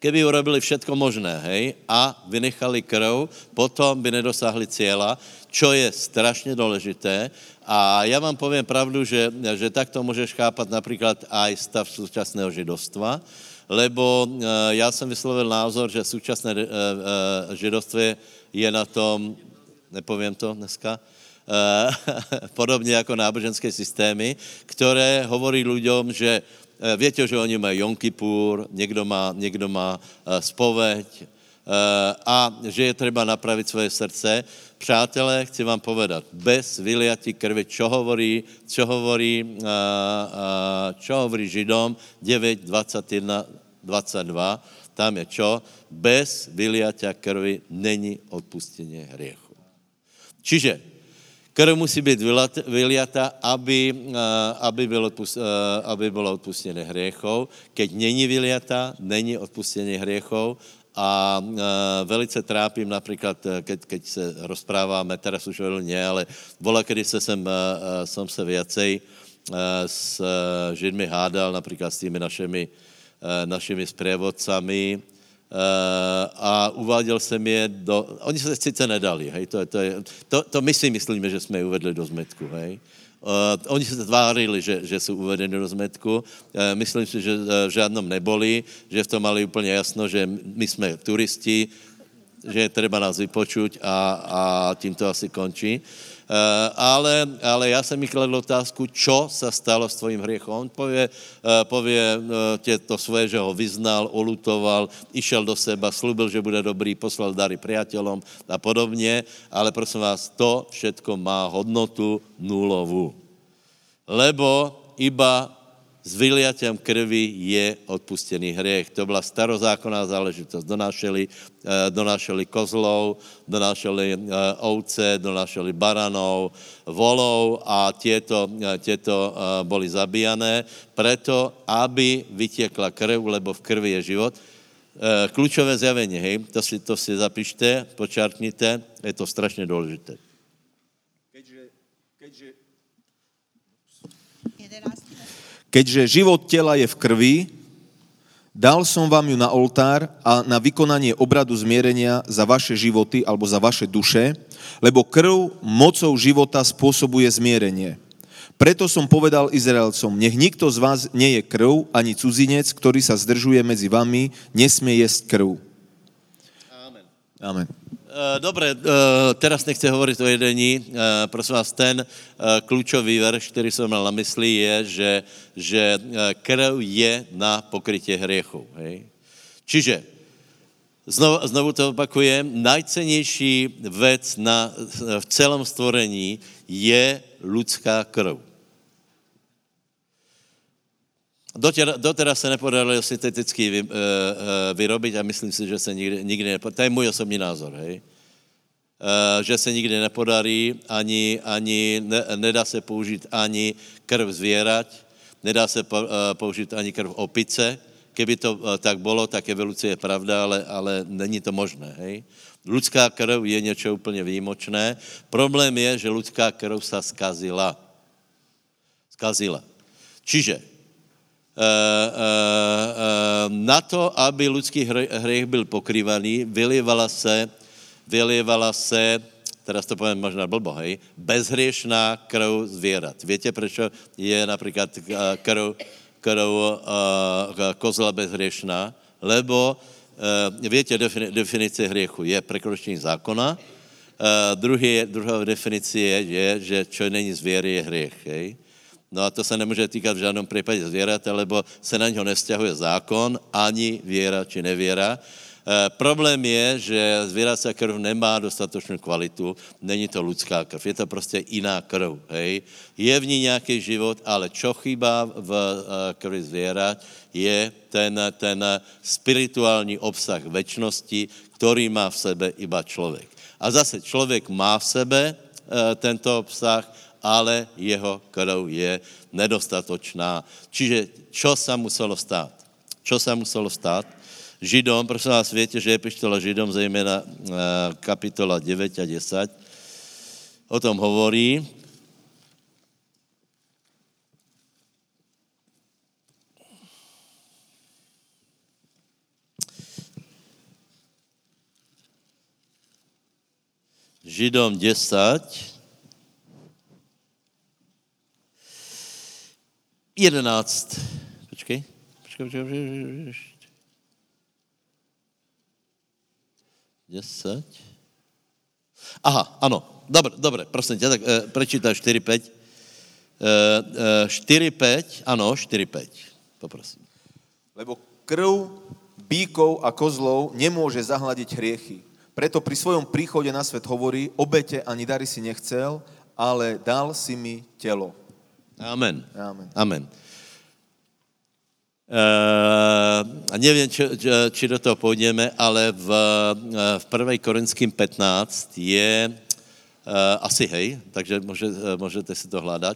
Keby urobili všetko možné, hej, a vynechali krv, potom by nedosáhli cieľa, čo je strašne dôležité. A ja vám poviem pravdu, že, že takto môžeš chápať napríklad aj stav súčasného židovstva, lebo ja som vyslovil názor, že súčasné židovstvo je na tom, nepoviem to dneska, podobne ako náboženské systémy, ktoré hovorí ľuďom, že viete, že oni majú Jom Kippur, niekto má, niekto má spoveď a že je treba napraviť svoje srdce. Přátelé, chci vám povedať, bez vyliatí krvi, čo hovorí, čo hovorí, čo hovorí Židom deväť, dvadsaťjeden, dvadsaťdva, Tam je čo? Bez vyliatia krvi není odpustenie hriechu. Čiže krv musí byť vyliata, aby, aby, bylo, aby bylo odpustenie hriechov. Keď není vyliata, není odpustenie hriechov. A e, velice trápím napríklad, keď, keď sa rozprávame, teraz už veľmi nie, ale bola, kedy sa sem, e, som sa viacej e, s Židmi hádal, napríklad s tými našimi, e, našimi sprievodcami e, a uváděl som je do... Oni sa sice nedali, hej, to, to, je, to, to my si myslíme, že sme uvedli do zmetku, hej. Uh, oni sa tvárili, že, že sú uvedení do zmetku. Uh, myslím si, že uh, v žiadnom neboli, že v tom mali úplne jasno, že my sme turisti, že treba nás vypočuť a, a tým to asi končí. Uh, ale, ale ja som mi kladl otázku, čo sa stalo s tvojím hriechom. On povie, uh, povie uh, tieto svoje, že ho vyznal, olutoval, išiel do seba, slúbil, že bude dobrý, poslal dary priateľom a podobne, ale prosím vás, to všetko má hodnotu nulovú. Lebo iba s vyliatem krvi je odpustený hriech. To bola starozákonná záležitosť. Donášali, donášali kozlov, donášali ovce, donášali baranov, volov a tieto, tieto boli zabíjané preto, aby vytiekla krv, lebo v krvi je život. Kľúčové zjavenie, hej, to si, to si zapíšte, počarknite, je to strašne dôležité. Keďže... keďže... Keďže život tela je v krvi, dal som vám ju na oltár a na vykonanie obradu zmierenia za vaše životy alebo za vaše duše, lebo krv mocou života spôsobuje zmierenie. Preto som povedal Izraelcom, nech nikto z vás neje krv, ani cudzinec, ktorý sa zdržuje medzi vami, nesmie jesť krv. Amen. Amen. Dobre, teraz nechce hovoriť o jedení. Prosím vás, ten kľúčový verš, ktorý som mal na mysli, je, že, že krv je na pokrytie hriechov. Hej? Čiže, znovu, znovu to opakujem, najcenejší vec na, v celom stvorení je ľudská krv. Doteraz, doteraz sa nepodarilo synteticky vy, e, e, vyrobiť a myslím si, že sa nikdy, nikdy nepodarí. To je môj osobný názor, hej. E, že sa nikdy nepodarí, ani, ani ne, nedá sa použiť ani krv zvierať, nedá sa po, e, použiť ani krv opice. Keby to e, tak bolo, tak evolúcia je pravda, ale, ale není to možné, hej. Ľudská krv je niečo úplne výjimočné. Problém je, že ľudská krv sa skazila. Skazila. Čiže na to, aby ľudský hriech byl pokrývaný, vylievala se, vylievala se, teraz to poviem možná blbo, hej, bezhriešná krv zvierat. Viete, prečo je napríklad krv, krv kozla bezhriešná? Lebo, viete, definice hriechu je prekročení zákona, druhý, druhá definice je, že čo není zvier, je hriech, hej. No a to sa nemôže týkať v žiadnom prípade zvierat, lebo sa na ňo nesťahuje zákon, ani viera či neviera. E, problém je, že zvieracia krv nemá dostatočnú kvalitu, není to ľudská krv, je to proste iná krv, hej. Je v ní nejaký život, ale čo chýba v krvi zvierat, je ten, ten spirituálny obsah večnosti, ktorý má v sebe iba človek. A zase človek má v sebe e, tento obsah, ale jeho krv je nedostatočná. Čiže čo sa muselo stát? Čo sa muselo stát? Židom, prosím vás, viete, že epištola Židom, zejména kapitola deväť a desať, o tom hovorí. Židom desať... jedenáct. Počkej. Počkej, počkej, počkej. desať. Aha, áno. Dobre, dobre, prosím ťa, tak e, prečítaj štyri päť. E, e, štyri päť, áno, štyri päť. Poprosím. Lebo krv bíkov a kozlov nemôže zahladiť hriechy. Preto pri svojom príchode na svet hovorí, obete ani dary si nechcel, ale dal si mi telo. Amen. Amen. Amen. E, Uh, nevím, či, či do toho půjdeme, ale v, v první. Korinským pätnásť je uh, asi hej, takže může, můžete si to hledat.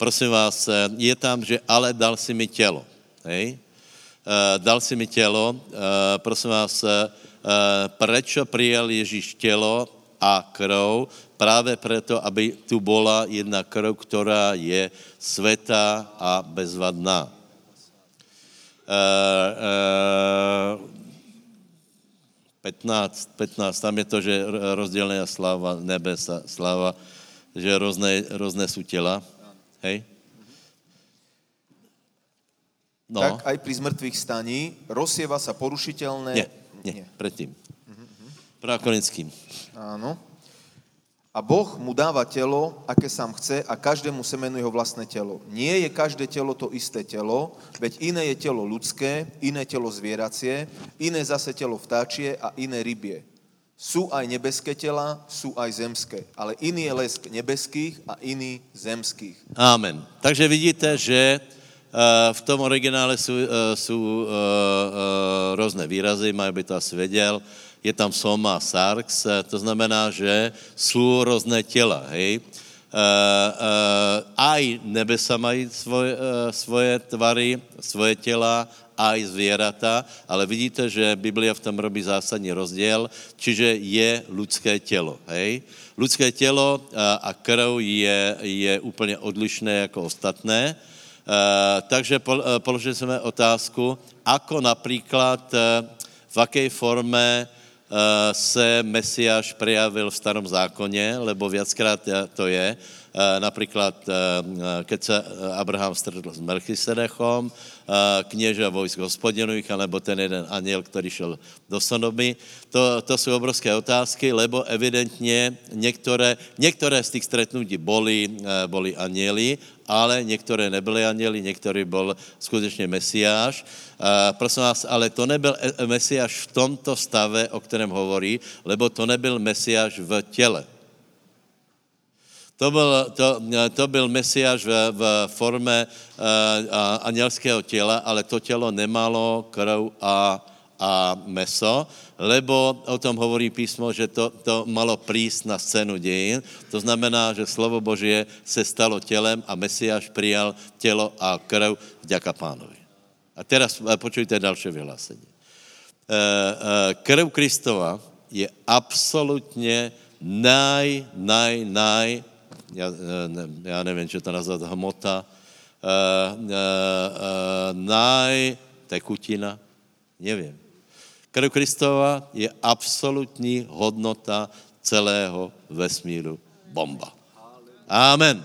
Prosím vás, je tam, že ale dal si mi tělo. Hej? Uh, dal si mi tělo, uh, prosím vás, uh, prečo přijal Ježíš tělo a krov? Právě proto, aby tu byla jedna krov, která je svätá a bezvadná. pätnásť, pätnásť, tam je to, že rozdělená sláva nebes a sláva, že různé, různé jsou těla. Hej? No. Tak aj pri zmrtvých staní rozsieva sa porušiteľné... Nie, nie, nie. Predtým. prvý. Korinským. Áno. A Boh mu dáva telo, aké sám chce, a každému semenu jeho vlastné telo. Nie je každé telo to isté telo, veď iné je telo ľudské, iné telo zvieracie, iné zase telo vtáčie a iné rybie. Sú aj nebeské tela, sú aj zemské, ale iný je lesk nebeských a iný zemských. Amen. Takže vidíte, že v tom originále sú, sú různé výrazy, mají by to asi věděl. Je tam soma sarx, to znamená, že jsou různé těla, hej. Aj nebesa mají svoje, svoje tvary, svoje těla, aj zvěrata, ale vidíte, že Biblia v tom robí zásadní rozdíl, čiže je lidské tělo, hej. Lidské tělo a krv je, je úplně odlišné jako ostatné. Uh, takže pol, uh, položili sme otázku, ako napríklad, uh, v akej forme uh, se Mesiáš prejavil v starom zákone, lebo viackrát to je. Uh, napríklad, uh, keď sa Abraham stretl s Melchisedechom, uh, knieža vojsk hospodinových, alebo ten jeden aniel, ktorý šel do Sodomy. To, to sú obrovské otázky, lebo evidentne niektoré, niektoré z tých stretnutí boli, uh, boli anieli, ale niektoré nebyly anjeli, některý byl skutečně Mesiáš. E, prosím vás, ale to nebyl Mesiáš v tomto stave, o kterém hovorí, lebo to nebyl Mesiáš v těle. To byl, to, to byl Mesiáš v, v formě e, anjelského těla, ale to tělo nemalo krv a, a meso, lebo o tom hovorí písmo, že to, to malo prísť na scénu dějin. To znamená, že slovo Božie se stalo tělem a Mesiáš prijal tělo a krv, vďaka Pánovi. A teraz počujte další vyhlásení. Krv Kristova je absolutně naj, naj, naj, já, já nevím, čo to nazvat, hmota, naj, tekutina, nevím. Krv Kristova je absolutní hodnota celého vesmíru. Bomba. Amen.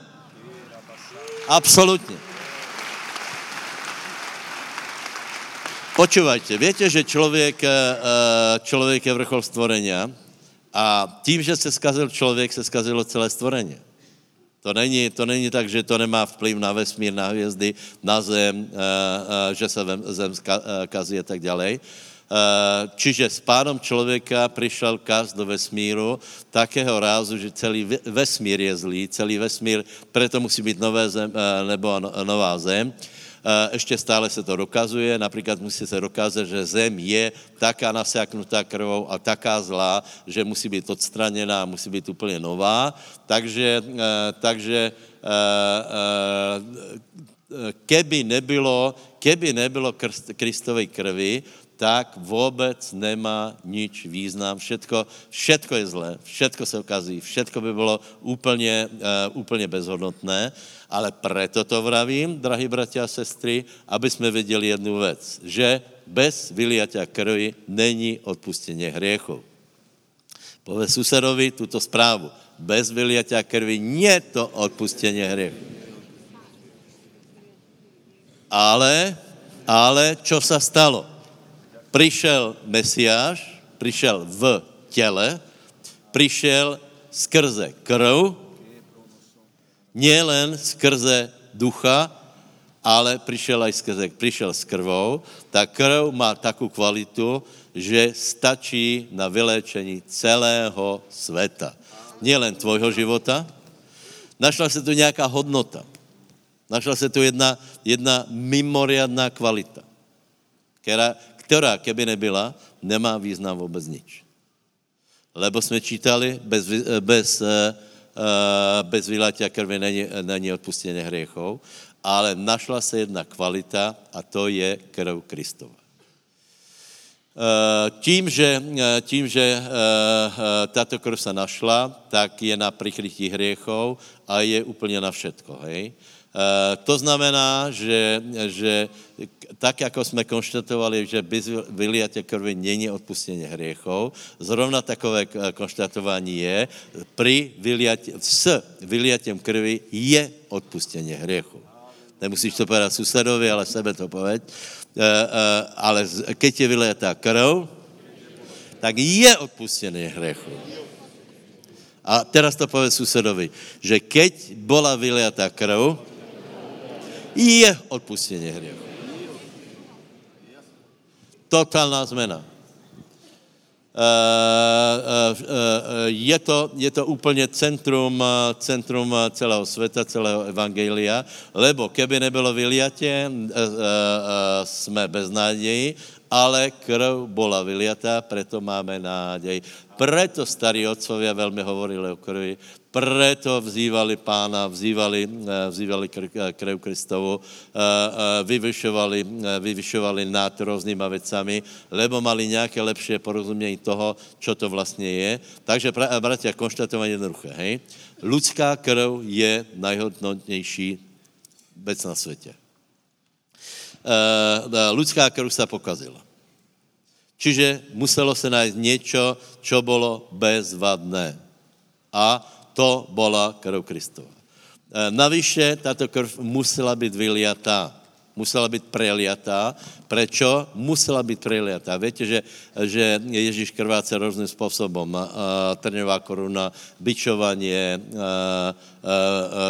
Absolutně. Počúvajte, viete, že člověk, člověk je vrchol stvorenia a tím, že se skazil člověk, se skazilo celé stvorenie. To není, to není tak, že to nemá vplyv na vesmír, na hvězdy, na zem, že se zem kazí a tak ďalej. Čiže s pádom člověka přišel kaz do vesmíru takého rázu, že celý vesmír je zlý, celý vesmír, proto musí být nové zem, nebo nová zem. Ještě stále se to dokazuje, například musí se dokázat, že zem je taká nasiaknutá krvou a taká zlá, že musí být odstraněná, musí být úplně nová. Takže, takže keby nebylo, keby nebylo Kristovej krvi, tak vůbec nemá nič význam. Všetko, všetko je zlé, všetko se ukazí, všetko by bylo úplně, uh, úplně bezhodnotné, ale proto to vravím, drahí bratia a sestry, aby jsme věděli jednu věc, že bez vyliatia krvi není odpustenie hriechov. Povedz susedovi tuto správu. Bez vyliatia krvi nie to odpustenie hriechov. Ale, ale, čo sa stalo? Prišel Mesiáš, prišel v těle, prišel skrze krv, nielen skrze ducha, ale prišel aj skrze, prišel s krvou. Ta krv má takú kvalitu, že stačí na vyléčení celého světa. Nielen tvojho života. Našla se tu nějaká hodnota. Našla se tu jedna, jedna mimoriadná kvalita. která, která keby nebyla, nemá význam vůbec nič. Lebo jsme čítali, bez, bez, bez vyliatia krvi není, není odpustění hriechov, ale našla se jedna kvalita a to je krv Kristova. Tím, že, tím, že táto krv sa našla, tak je na prikrytí hriechov a je úplne na všetko, hej. To znamená, že, že tak, ako sme konštatovali, že bez vyliatia krvi není odpustenie hriechov, zrovna takové konštatovanie je, pri vyliati, s vyliatiem krvi je odpustenie hriechov. Nemusíš to povedať susedovi, ale sebe to povedať. Ale keď je vyliatá krv, tak je odpustenie hriechov. A teraz to povedz susedovi, že keď bola vyliatá krv, je odpustenie hriechu. Totálna zmena. Je to, je to úplne centrum, centrum celého sveta, celého evangelia, lebo keby nebylo vyliatie, sme bez nádeji, ale krv bola vyliatá, preto máme nádej. Preto starí otcovia veľmi hovorili o krvi, preto vzývali pána, vzývali, vzývali krev Kristovu, vyvyšovali, vyvyšovali nad rôznyma vecami, lebo mali nejaké lepšie porozumenie toho, čo to vlastne je. Takže, bratia, konštatovanie jednoduché, hej? Ľudská krv je najhodnotnejší vec na svete. Ľudská krv sa pokazila. Čiže muselo sa nájsť niečo, čo bolo bezvadné. A to bola krv Kristova. Navyše, táto krv musela byť vyliatá. Musela byť preliatá. Prečo? Musela byť preliatá. Viete, že, že Ježiš krváce rôznym spôsobom. Trňová koruna, bičovanie,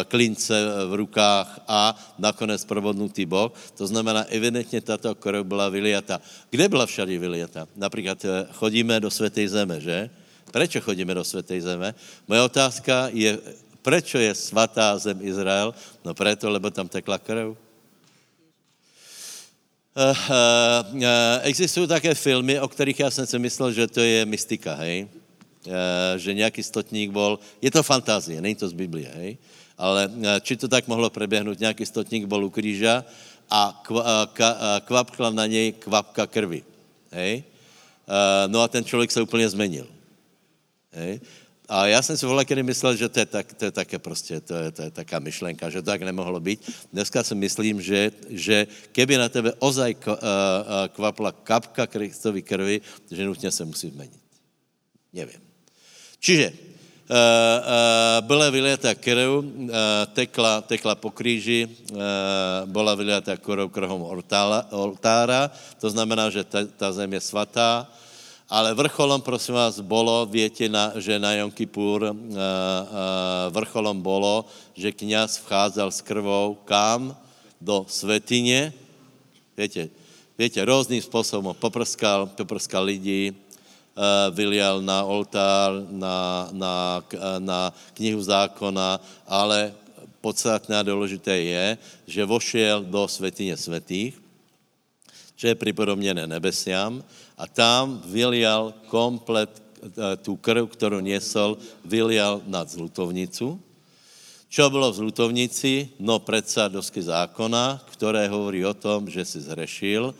klince v rukách a nakonec probodnutý bok. To znamená, evidentne táto krv bola vyliatá. Kde bola všade vyliatá? Napríklad chodíme do Svätej zeme, že? Prečo chodíme do Svätej zeme? Moja otázka je, prečo je svatá zem Izrael? No preto, lebo tam tekla krv. Existujú také filmy, o ktorých ja som si myslel, že to je mystika, hej? Že nejaký stotník bol... Je to fantázie, není to z Biblie, hej? Ale či to tak mohlo prebehnúť, nejaký stotník bol u kríža a kvapkla na nej kvapka krvi, hej? No a ten človek sa úplne zmenil. Hej. A já jsem si voľa kedy myslel, že to je, tak, to je také prostě, to je, to je taká myšlenka, že to tak nemohlo být. Dneska si myslím, že, že keby na tebe ozaj kvapla kapka Kristovy krvi, že nutně se musí změnit. Nevím. Čiže uh, uh, byla vyliatá krv, uh, tekla, tekla po kríži, uh, byla vyliatá krv krhom oltára, to znamená, že ta, ta zem je svatá. Ale vrcholom, prosím vás, bolo, viete, na, že na Jom Kipur e, e, vrcholom bolo, že kňaz vchádzal s krvou kam? Do svätyne. Viete, viete rôznym spôsobom poprskal, poprskal lidi, e, vylial na oltár, na, na, na knihu zákona, ale podstatné a dôležité je, že vošiel do svätyne svätých, čo je pripodobnené nebesiam, a tam vylial komplet tú krv, ktorú niesol, vylial nad zlutovnicu. Čo bolo v zlutovnici? No predsa dosky zákona, ktoré hovorí o tom, že si zhrešil,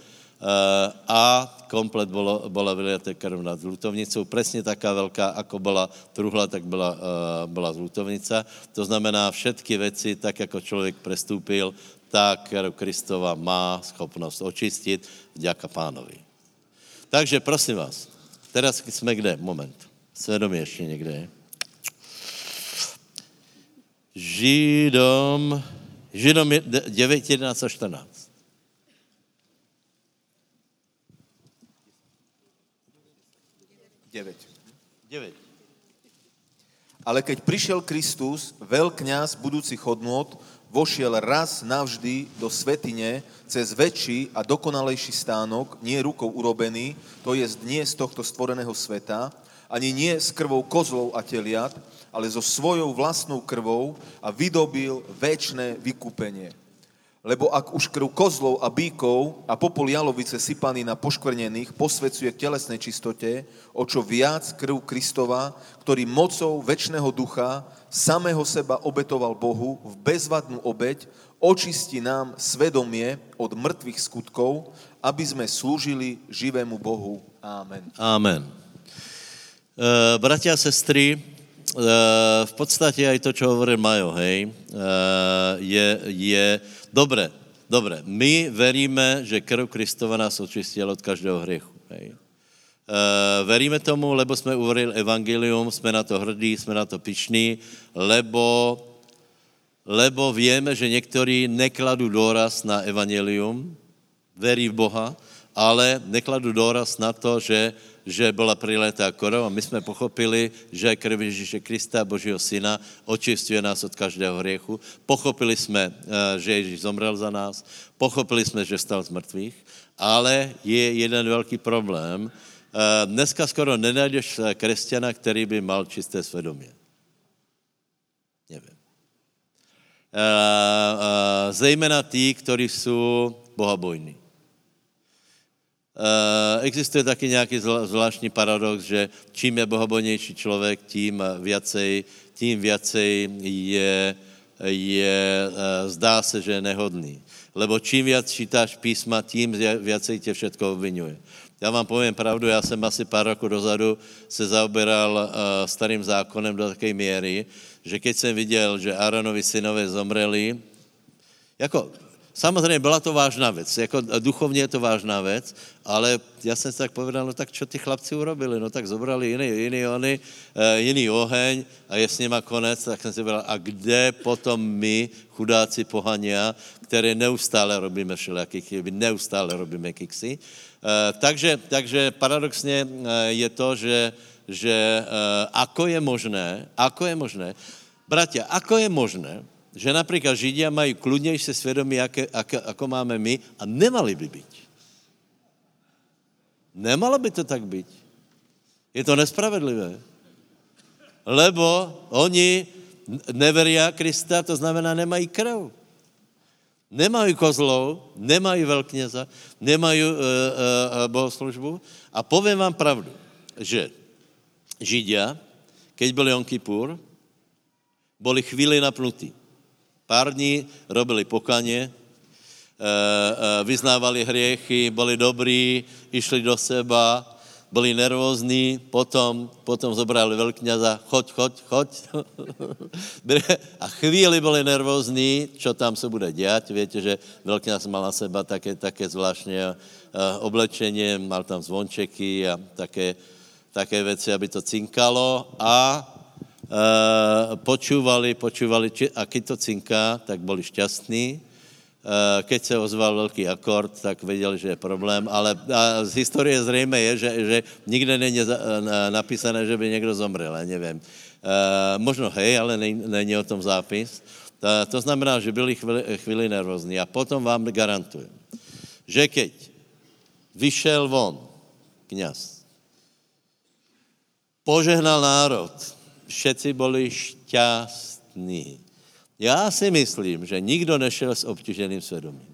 a komplet bolo, bola vyliatá krv nad zlutovnicou. Presne taká veľká, ako bola truhla, tak bola, bola zlutovnica. To znamená, všetky veci, tak ako človek prestúpil, tak krv Kristova má schopnosť očistiť vďaka pánovi. Takže prosím vás, teraz jsme kde? Moment. Svedom ještě někde. Židom, Židom devět, jedenáct a čtrnáct. deväť. deväť. Ale keď prišiel Kristus, veľkňaz budúcich hodnôt, vošiel raz navždy do svätyne cez väčší a dokonalejší stánok, nie rukou urobený, to jest nie z tohto stvoreného sveta, ani nie s krvou kozlov a teliat, ale so svojou vlastnou krvou a vydobil večné vykúpenie. Lebo ak už krv kozlov a bíkov a popol jalovice sypaný na poškvrnených posvedzuje k telesnej čistote, o čo viac krv Kristova, ktorý mocou večného ducha samého seba obetoval Bohu v bezvadnú obeť, očistí nám svedomie od mŕtvych skutkov, aby sme slúžili živému Bohu. Amen. Amen. E, bratia a sestry, v podstate aj to, čo hovoril Majo, hej, je, je dobre, dobre. My veríme, že krv Kristova nás očistila od každého hriechu, hej. Veríme tomu, lebo sme uverili evangelium, sme na to hrdí, sme na to pyšní, lebo, lebo vieme, že niektorí nekladú dôraz na evangelium, verí v Boha, ale nekladú dôraz na to, že že bola priletá krv a my sme pochopili, že krv Ježíše Krista, Božího syna, očistuje nás od každého hriechu. Pochopili sme, že Ježíš zomrel za nás, pochopili sme, že vstal z mrtvých, ale je jeden velký problém. Dneska skoro nenájdeš kresťana, který by mal čisté svědomí. Nevím. Zejména tí, kteří jsou bohabojní. Uh, existuje taky nějaký zvláštní paradox, že čím je bohabojnější člověk, tím viacej, tím viacej je, je uh, zdá se, že je nehodný. Lebo čím viac čítáš písma, tím viacej tě všetko obvinuje. Já vám povím pravdu, já jsem asi pár roku dozadu se zaoberal uh, starým zákonem do takové míry, že keď jsem viděl, že Áronovi synové zomreli, jako... Samozřejmě byla to vážná věc, jako duchovně je to vážná věc, ale já jsem si tak povedal, no tak čo ty chlapci urobili, no tak zobrali jiný, jiný, ony, jiný oheň a je s nima konec, tak jsem si povedal, a kde potom my, chudáci pohania, které neustále robíme všelijaký chyby, neustále robíme kiksy. Takže, takže paradoxně je to, že, že ako je možné, ako je možné, bratia, ako je možné, že napríklad Židia majú kľudnejšie svedomie, aké, aké, ako máme my, a nemali by byť. Nemalo by to tak byť. Je to nespravedlivé. Lebo oni neveria Krista, to znamená, nemají krv. Nemají kozlov, nemají veľkňaza, nemají uh, uh, bohoslužbu. A poviem vám pravdu, že Židia, keď boli Jom Kipur, boli chvíli napnutí. Pár dní robili pokanie, vyznávali hriechy, boli dobrí, išli do seba, boli nervózní, potom, potom zobrali veľkňaza, choď, choď, choď. A chvíli boli nervózní, čo tam se bude dělat. Viete, že veľkňaz mal na seba také, také zvláštne oblečenie, mal tam zvončeky a také, také veci, aby to cinkalo a Uh, počúvali, počúvali, či, a keď to cinká, tak boli šťastní. Uh, keď sa ozval veľký akord, tak vedeli, že je problém, ale z historie zrejme je, že, že nikde není napísané, že by niekto zomrel, ja neviem. Uh, možno hej, ale není o tom zápis. Uh, to znamená, že byli chvíli, chvíli nervózní. A potom vám garantujem, že keď vyšel von kňaz, požehnal národ, všetci boli šťastní. Já si myslím, že nikdo nešel s obtíženým svědomím.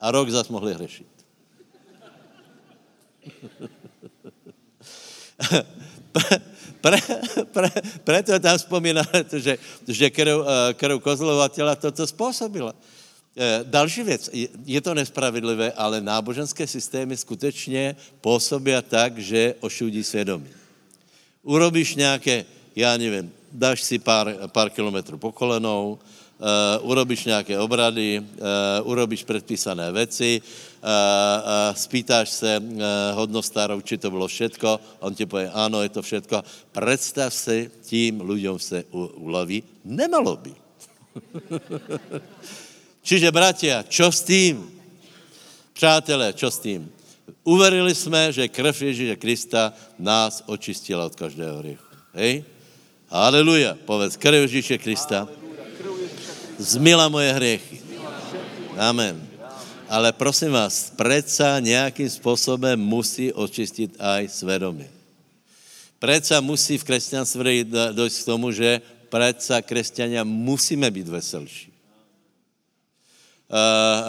A rok zas mohli hřešit. Pre, pre, preto tam vzpomínáme, že, že krv, krv kozlova těla toto způsobila. Další věc, je to nespravedlivé, ale náboženské systémy skutečně působí tak, že ošudí svědomí. Urobíš nějaké, já nevím, dáš si pár, pár kilometrů po kolenou, uh, urobíš nějaké obrady, uh, urobíš predpísané veci, uh, uh, spýtáš se uh, hodnostárov, či to bylo všetko, on ti povie, ano, je to všetko. Predstav si, tím ľuďom se u, uloví, nemalo by. Čiže, bratia, čo s tím? Přátelé, čo s tím? Uverili jsme, že krev Ježíše Krista nás očistila od každého hriechu. Hej? Haleluja. Povedz, krev Ježíše Krista zmila moje hriechy. Amen. Ale prosím vás, predsa nějakým způsobem musí očistit aj svedomie. Predsa musí v kresťanstve dojít k tomu, že predsa kresťania musíme být veselší. Uh, uh, uh,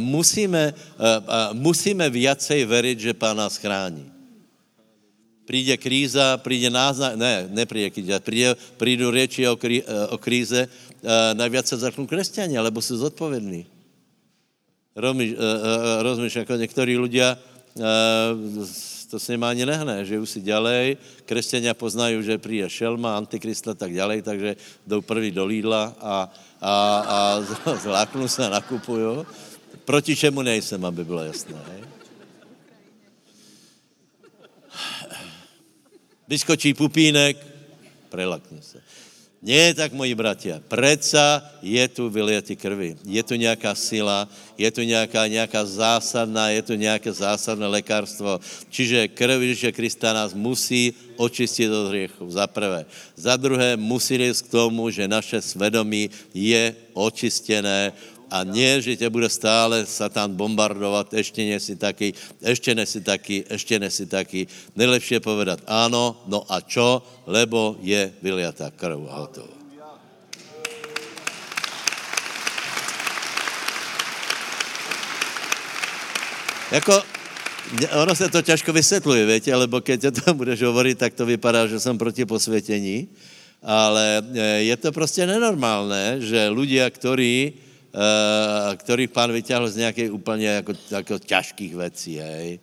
musíme, uh, uh, musíme viacej veriť, že Pán nás chráni. Príde kríza, príde náznak, ne, nepríde kríza, príde, prídu rieči o, krí, uh, o kríze, uh, najviac sa začnú kresťania, lebo sú zodpovední. Rozmýš, uh, uh, rozmýšľam, ako niektorí ľudia, uh, to sa nemá ani nehne, že už si ďalej, kresťania poznajú, že príde šelma, antikrista, tak ďalej, takže jdou prvý do Lidla a a, a zláknu se, nakupuju. Proti čemu nejsem, aby bylo jasné. Hej? Vyskočí pupínek, prelakne se. Nie, tak moji bratia, predsa je tu vyliatie krvi. Je tu nejaká sila, je tu nejaká, nejaká zásadná, je tu nejaké zásadné lekárstvo. Čiže krv Ježiša Krista nás musí očistiť od hriechov, za prvé. Za druhé, musí ísť k tomu, že naše svedomí je očistené a nie, že ťa bude stále satán bombardovať, ešte nie si taký, ešte nie si taký, ešte nie si taký. Najlepšie je povedať áno, no a čo? Lebo je vyliatá krv a hotovo. Jako, ono sa to ťažko vysvetľuje, viete, lebo keď to budeš hovoriť, tak to vypadá, že som proti posvetení, ale je to proste nenormálne, že ľudia, ktorí Uh, ktorých Pán vyťahol z nejakej úplne ako, ako ťažkých vecí, hej. Uh,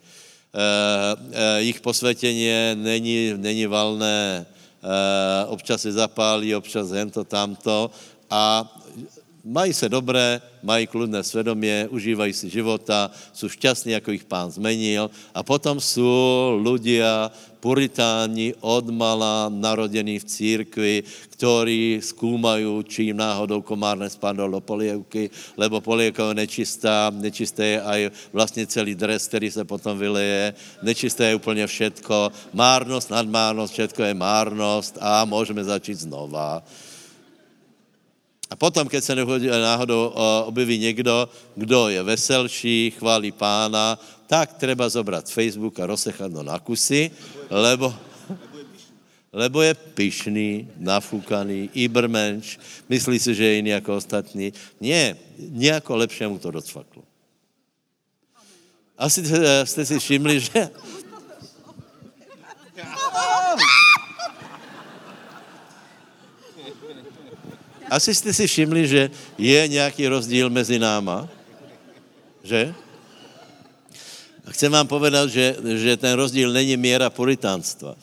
uh, ich posvetenie není, není valné, uh, občas se zapálí, občas hento, tamto a mají se dobré, mají kludné svedomie, užívají si života, sú šťastní, ako ich Pán zmenil a potom sú ľudia puritáni odmala narodení v církvi, ktorí skúmajú, či im náhodou komár nespadol do polievky, lebo polievka je nečistá, nečisté je aj vlastne celý dres, ktorý sa potom vyleje, nečisté je úplne všetko, márnosť, nadmárnosť, všetko je márnosť a môžeme začať znova. A potom, keď sa náhodou objeví niekto, kdo je veselší, chválí Pána, tak treba zobrať Facebook a rozsechať ho na kusy, lebo, lebo je pyšný, nafúkaný, ibermenš, myslí si, že je iný ako ostatní. Nie, nejako lepšie mu to docvaklo. Asi ste si všimli, že... Asi ste si všimli, že je nejaký rozdíl mezi náma, že? A chcem vám povedať, že, že ten rozdíl není miera puritánstva.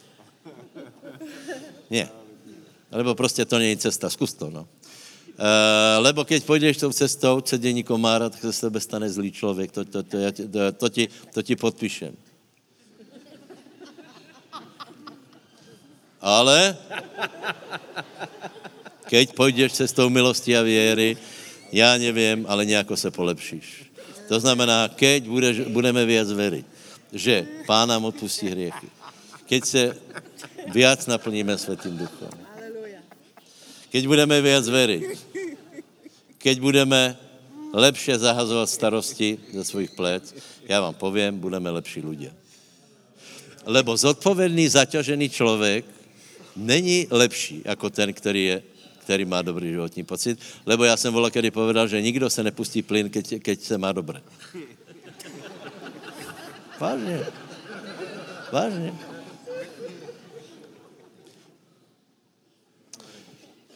Nie. Lebo proste to nie je cesta. Skús to, no. E, lebo keď pôjdeš tou cestou, cedení komára, tak sa z tebe stane zlý človek. To, to, to, ja, to, to, ti, to ti podpíšem. Ale... Keď pôjdeš cestou milosti a viery, ja neviem, ale nejako sa polepšíš. To znamená, keď budeš, budeme viac veriť, že Pán nám odpustí hriechy. Keď sa viac naplníme Svätým Duchom. Keď budeme viac veriť. Keď budeme lepšie zahazovať starosti ze svojich plec, ja vám poviem, budeme lepší ľudia. Lebo zodpovedný, zaťažený človek není lepší ako ten, ktorý je který má dobrý životní pocit, lebo já jsem volal, kedy povedal, že nikdo se nepustí plyn, keď, keď se má dobré. Vážně. Vážně.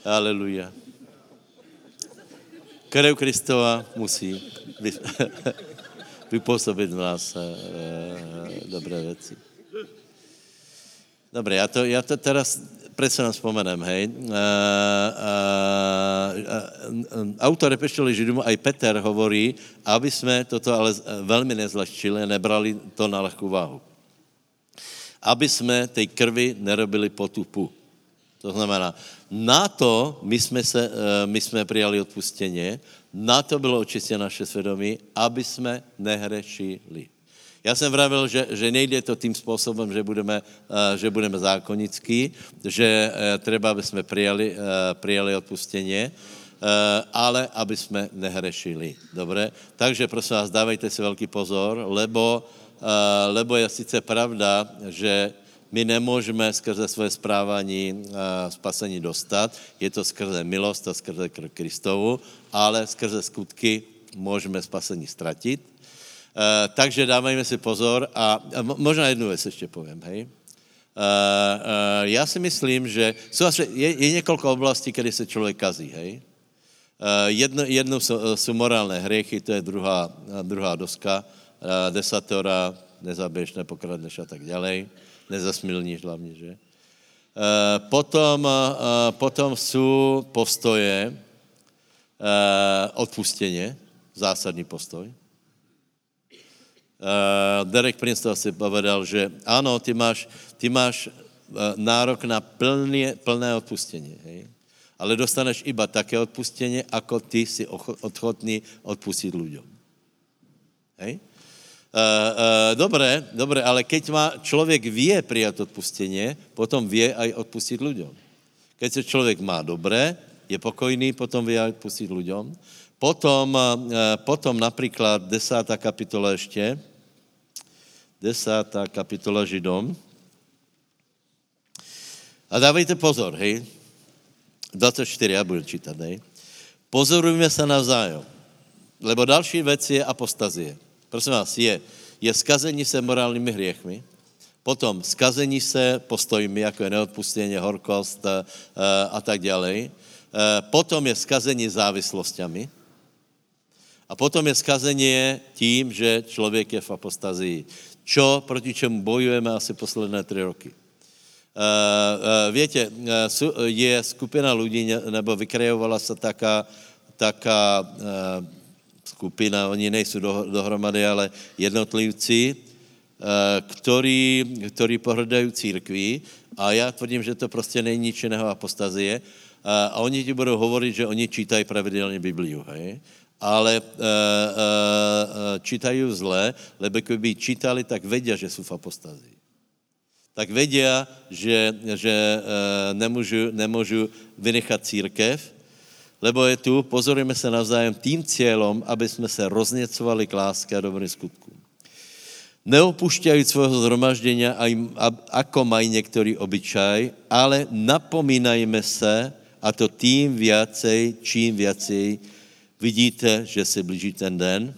Aleluja. Krev Kristova musí vypůsobit v nás dobré věci. Dobre, já to, já to teraz... Predsa nám spomenem, hej. Uh, uh, uh, Autor epištoly Židom aj Peter hovorí, aby sme toto ale veľmi nezľahčili, nebrali to na ľahkú váhu. Aby sme tej krvi nerobili potupu. To znamená, na to my sme, se, uh, my sme prijali odpustenie, na to bylo očistené naše svedomí, aby sme nehrešili. Já jsem vravil, že, že nejde to tým spôsobom, že budeme, že budeme zákonický, že treba, aby jsme prijali, prijali odpustenie, ale aby jsme nehrešili. Dobre? Takže prosím vás, dávajte si velký pozor, lebo, lebo je sice pravda, že my nemůžeme skrze svoje správání spasení dostat, je to skrze milost a skrze krv Kristovu, ale skrze skutky můžeme spasení ztratit. Takže dávajme si pozor a možná jednu věc ještě povím, hej. Uh, uh, já si myslím, že jsou asi, je, je několik oblastí, kdy se člověk kazí, hej. Uh, jedno, jednou jsou, jsou morální hriechy, to je druhá, druhá doska, uh, desatora, nezabiješ, nepokradneš a tak ďalej, nezasmilníš hlavně, že? Uh, potom, uh, potom jsou postoje, uh, odpustěně, zásadní postoj. Uh, Derek Prince to asi povedal, že ano, ty máš, ty máš uh, nárok na plné, plné odpustenie, hej? Ale dostaneš iba také odpustenie, ako ty si ochotný odpustiť ľuďom. Hej? Uh, uh, dobre, dobre, ale keď má, človek vie prijať odpustenie, potom vie aj odpustiť ľuďom. Keď sa človek má dobré, je pokojný, potom vie aj odpustiť ľuďom. Potom, uh, potom napríklad desátá kapitola ešte, desátá kapitola Židom. A dávajte pozor, hej. dvadsaťštyri, ja budem čítať, hej. Pozorujme sa navzájom, lebo další vec je apostazie. Prosím vás, je, je skazení se morálnymi hriechmi, potom skazení se postojmi, ako je neodpustenie, horkost a, a tak ďalej. Potom je skazení závislostiami, a potom je skazenie tím, že člověk je v apostazii. Čo, proti čemu bojujeme asi posledné tři roky. Viete, je skupina ľudí, nebo vykrejovala se taká, taká skupina, oni nejsou dohromady, ale jednotlivci, ktorí, ktorí pohrdajú církví, a já tvrdím, že to prostě není nič jiného apostazie, a oni ti budou hovorit, že oni čítají pravidelně Bibliu, hej? Ale e, e, čítají zle, lebo kdyby čítali, tak vedia, že jsou v apostazii. Tak vedia, že, že e, nemůžu, nemůžu vynechat církev, lebo je tu, pozorujeme se navzájem tým cílem, aby jsme se roznecovali k láske a dobrým skutkům. Neopušťajú svojho zhromaždenia, ako mají niektorý obyčaj, ale napomínajme se, a to tým viacej, čím viacej vidíte, že se blíží ten den.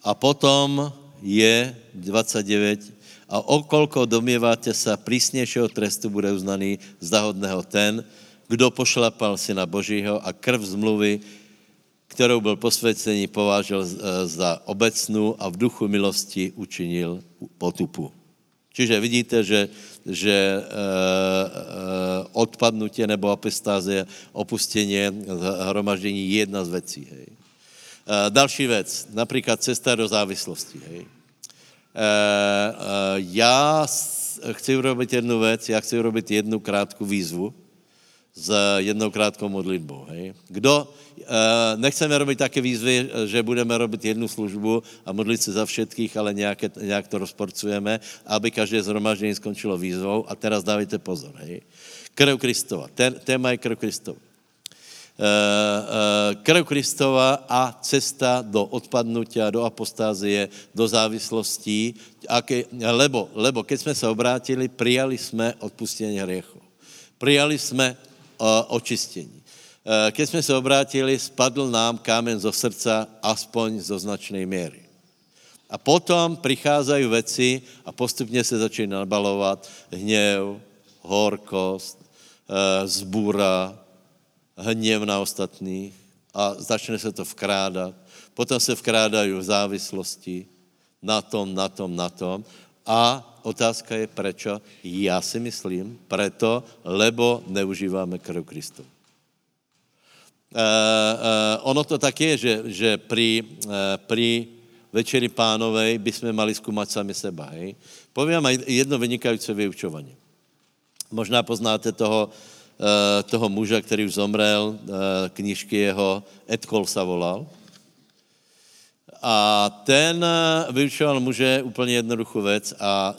A potom je dvadsaťdeväť. A okolko domieváte sa, prísnejšieho trestu bude uznaný zahodného ten, kdo pošlapal syna Božího a krv zmluvy, kterou byl posvěcení, povážel za obecnou a v duchu milosti učinil potupu. Čiže vidíte, že, že e, e, odpadnutie nebo apostázie, opustenie, hromaždení je jedna z vecí. Hej. E, další věc, například cesta do závislosti. Hej. E, e, já chci urobit jednu věc, já chci urobit jednu krátkou výzvu s jednou krátkou modlitbou. Hej. Kdo, e, nechceme robiť také výzvy, že budeme robiť jednu službu a modliť sa za všetkých, ale nejaké, nejak to rozporcujeme, aby každé zhromaždenie skončilo výzvou. A teraz dávajte pozor. Hej. Krv Kristova. Ten, téma je krv Kristova. E, e, krv Kristova a cesta do odpadnutia, do apostázie, do závislostí, aké, lebo, lebo keď sme sa obrátili, prijali sme odpustenie hriechov. Prijali sme očistení. Keď jsme se obrátili, spadl nám kámen zo srdca aspoň zo značnej miery. A potom přicházejí věci a postupně se začíná nabalovat hněv, horkost, zbúra, hněv na ostatních a začne se to vkrádat. Potom se vkrádají v závislosti na tom, na tom, na tom. A otázka je, prečo? Ja si myslím, preto, lebo neužívame krv Kristu. E, e, ono to tak je, že, že pri, e, pri Večeri Pánovej by sme mali skúmať sami seba. Hej? Poviem aj jedno vynikajúce vyučovanie. Možná poznáte toho, e, toho muža, ktorý už zomrel, e, knižky jeho, Ed Cole sa volal. A ten vyučoval muže úplně jednoduchou věc a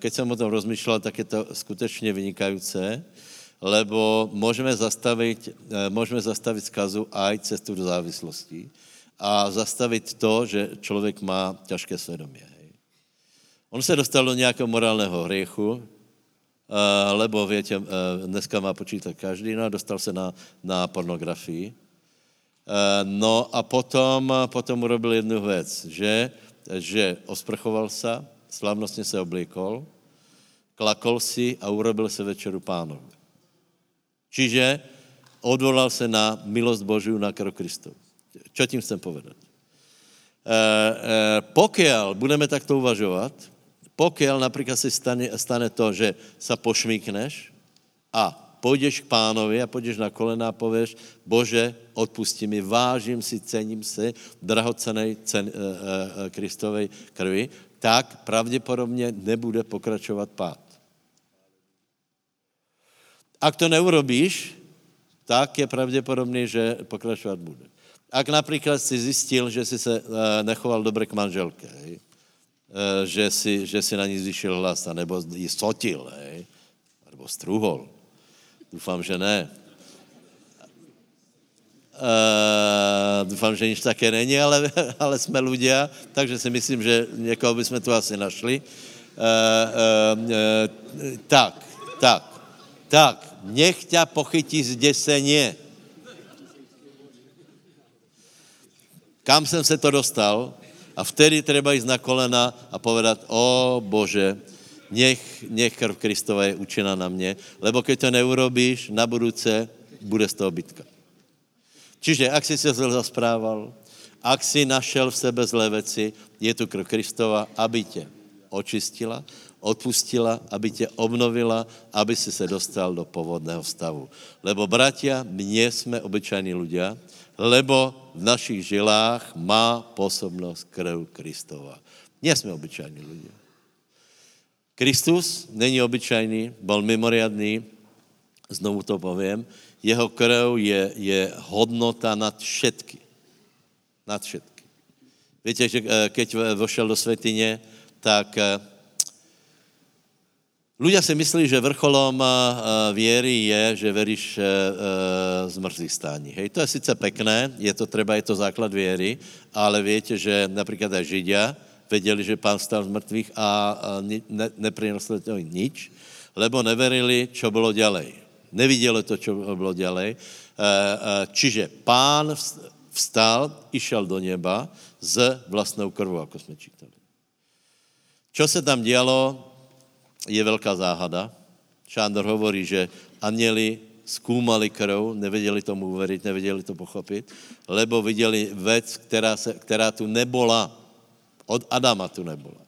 keď jsem o tom rozmýšlel, tak je to skutečně vynikajúce, lebo můžeme zastavit, můžeme zastavit skazu aj cestu do závislosti a zastavit to, že člověk má ťažké svědomí. Hej. On se dostal do nějakého morálneho hriechu, lebo, viete, dneska má počítat každý, no a dostal se na, na pornografii. No a potom, potom urobil jednu věc, že, že osprchoval se, slavnostně se oblíkol, klakol si a urobil se večeru pánovi. Čiže odvolal se na milost Božiu, na krv Kristov. Čo tím chcem povedať? Pokiaľ budeme takto uvažovat, pokiaľ například se stane, stane to, že sa pošmíkneš a půjdeš k pánovi a půjdeš na kolena a pověš, Bože, odpusti mi, vážím si, cením si drahocenej cen, e, e, Kristovej krvi, tak pravděpodobně nebude pokračovat pád. Ak to neurobíš, tak je pravděpodobný, že pokračovat bude. Ak například si zjistil, že si se e, nechoval dobře k manželke, e, že, si, že si na ní zvýšil hlas, nebo ji sotil, e, nebo strúhol, dúfam, že ne. Uh, dúfam, že nič také není, ale, ale sme ľudia, takže si myslím, že niekoho by sme tu asi našli. Uh, uh, uh, tak, tak, tak. Nech ťa pochytí zdesenie. Kam som se to dostal? A vtedy treba ísť na kolena a povedať, o Bože, Nech, nech krv Kristova je účinná na mne, lebo keď to neurobíš, na budúce bude z toho bitka. Čiže, ak si sa zle zasprával, ak si našel v sebe zlé veci, je tu krv Kristova, aby ťa očistila, odpustila, aby ťa obnovila, aby si sa dostal do pôvodného stavu. Lebo, bratia, my sme obyčajní ľudia, lebo v našich žilách má pôsobnosť krv Kristova. Nie sme obyčajní ľudia. Kristus není obyčajný, byl mimoriadný, znovu to povím, jeho krv je, je hodnota nad všetky. Nad všetky. Víte, že keď vošel do svätyne, tak ľudia si myslí, že vrcholom věry je, že veríš zmrzlý stání. Hej, to je sice pekné, je to třeba, je to základ věry, ale víte, že například aj Židia vedeli, že pán stal z mrtvých a ne, neprineslo to nič, lebo neverili, čo bolo ďalej. Nevideli to, čo bolo ďalej. Čiže pán vstal, išiel do neba s vlastnou krvou, ako sme čítali. Čo sa tam dialo, je veľká záhada. Šándor hovorí, že anjeli skúmali krv, nevedeli tomu uveriť, nevedeli to pochopiť, lebo videli vec, ktorá, se, ktorá tu nebola. Od Adama tu nebola.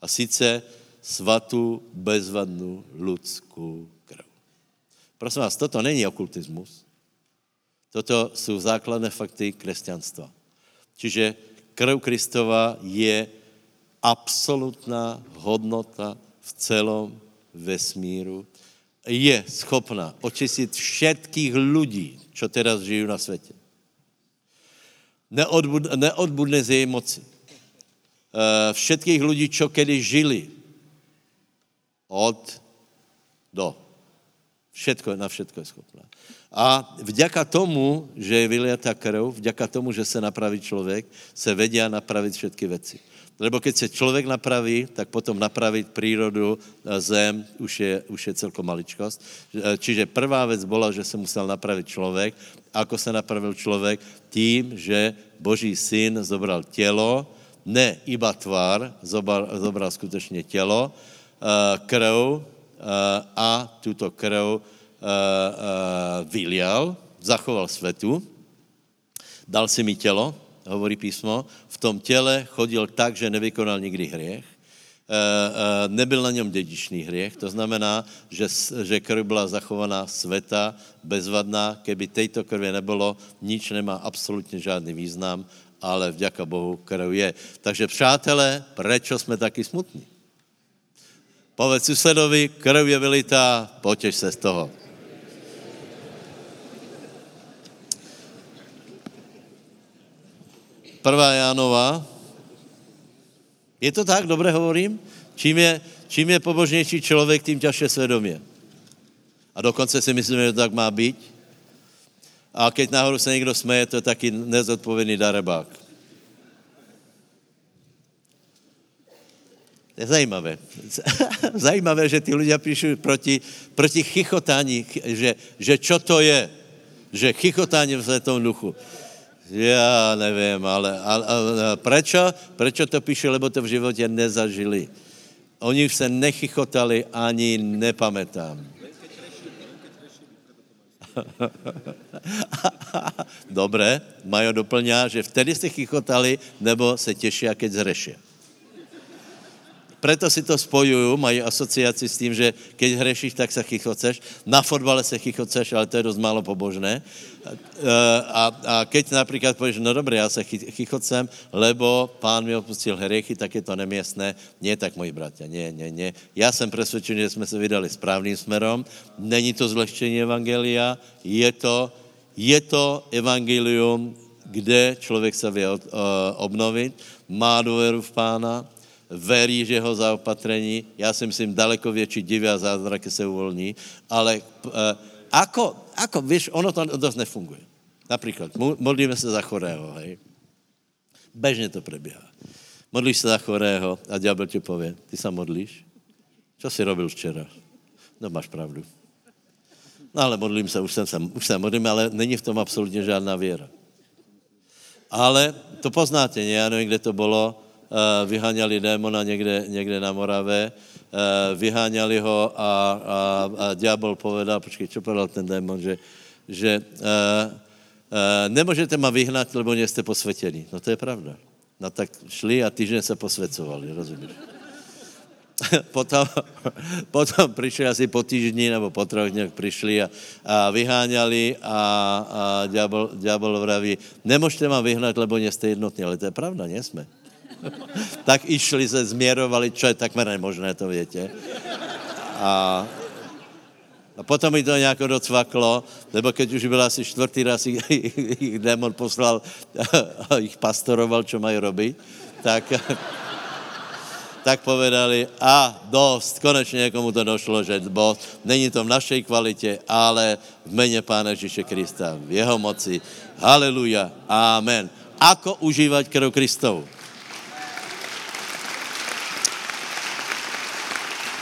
A sice svatú, bezvadnú ľudskú krv. Prosím vás, toto není okultismus. Toto sú základné fakty kresťanstva. Čiže krv Kristova je absolútna hodnota v celom vesmíru. Je schopná očistiť všetkých ľudí, čo teraz žijú na svete. Neodbud- neodbudne z jej moci. Všetkých ľudí, čo kedy žili. Od do. Všetko, na všetko je schopná. A vďaka tomu, že je vyliatá krv, vďaka tomu, že se napraví človek, se vedia napraviť všetky veci. Lebo keď se človek napraví, tak potom napraviť prírodu, zem, už je, už je celkom maličkosť. Čiže prvá vec bola, že se musel napraviť človek. Ako se napravil človek? Tím, že Boží syn zobral telo, ne iba tvár, zobral, zobral skutečně tělo, krv a tuto krv vylial, zachoval světu, dal si mi tělo, hovorí písmo, v tom těle chodil tak, že nevykonal nikdy hriech, nebyl na něm dědičný hriech, to znamená, že, že krv byla zachovaná světa, bezvadná, keby tejto krve nebylo, nič nemá absolutně žádný význam, ale vďaka Bohu krv je. Takže přátelé, prečo jsme taky smutní? Povedz susedovi, krv je vylitá, potěš se z toho. Prvá Jánova. Je to tak, dobre hovorím? Čím je, čím je pobožnější člověk, tím ťažšie svědomě. A dokonce si myslíme, že to tak má být. A keď náhodou se někdo smeje, to je taky nezodpovědný darebák. je zajímavé. Zajímavé, že tí ľudia píšu proti, proti chichotání, že, že čo to je, že chichotání v Svätom Duchu. Ja neviem, ale, ale, ale prečo? Prečo to píšu? Lebo to v živote nezažili. Oni už sa nechichotali, ani nepamätám. Dobre, Majo doplňá, že vtedy ste chichotali, nebo se tešia, keď zhrešia. Preto si to spojujú, majú asociáciu s tým, že keď hrešíš, tak sa chichoceš. Na fotbale sa chichoceš, ale to je dosť málo pobožné. A, a keď napríklad povieš, no dobre, ja sa chichocem, lebo pán mi odpustil hriechy, tak je to nemiestné. Nie tak, moji bratia, nie, nie, nie. Ja som presvedčený, že sme sa vydali správnym smerom. Není to zlehčenie evangelia, je to, je to evangelium, kde človek sa vie obnoviť, má dôveru v pána, verí, že ho zaopatrení. Já si myslím, daleko větší divy a zázraky se uvolní, ale ako, ako, víš, ono to dosť nefunguje. Napríklad, modlíme se za chorého, hej. Bežne to prebieha. Modlíš se za chorého a ďábel ti povie, ty sa modlíš? Čo si robil včera? No, máš pravdu. No, ale modlím se, už jsem se, už se modlím, ale není v tom absolutně žádná věra. Ale to poznáte, nie? Já nevím, kde to bylo, vyháňali démona někde, někde na Morave, vyháňali ho a, a, a diabol povedal, počkej, čo povedal ten démon, že, že e, e, nemůžete ma vyhnat, lebo nie ste posvetení. No to je pravda. No tak šli a týždeň sa posvecovali, rozumíš? Potom, potom prišli asi po týždni, nebo po troch dňoch prišli a, a vyháňali a, a diabol, diabol vraví, nemôžete ma vyhnať, lebo nie ste jednotní. Ale to je pravda, nie sme. Tak išli, se zmierovali, čo je takmer nemožné, to viete. A, a potom mi to nejako docvaklo, lebo keď už byl asi čtvrtý raz, ich, ich, ich démon poslal, ich pastoroval, čo majú robiť, tak, tak povedali, a dost, konečne niekomu to došlo, že bo, není to v našej kvalite, ale v mene Pána Ježíše Krista, v jeho moci. Haleluja, amen. Ako užívať krv Kristovu?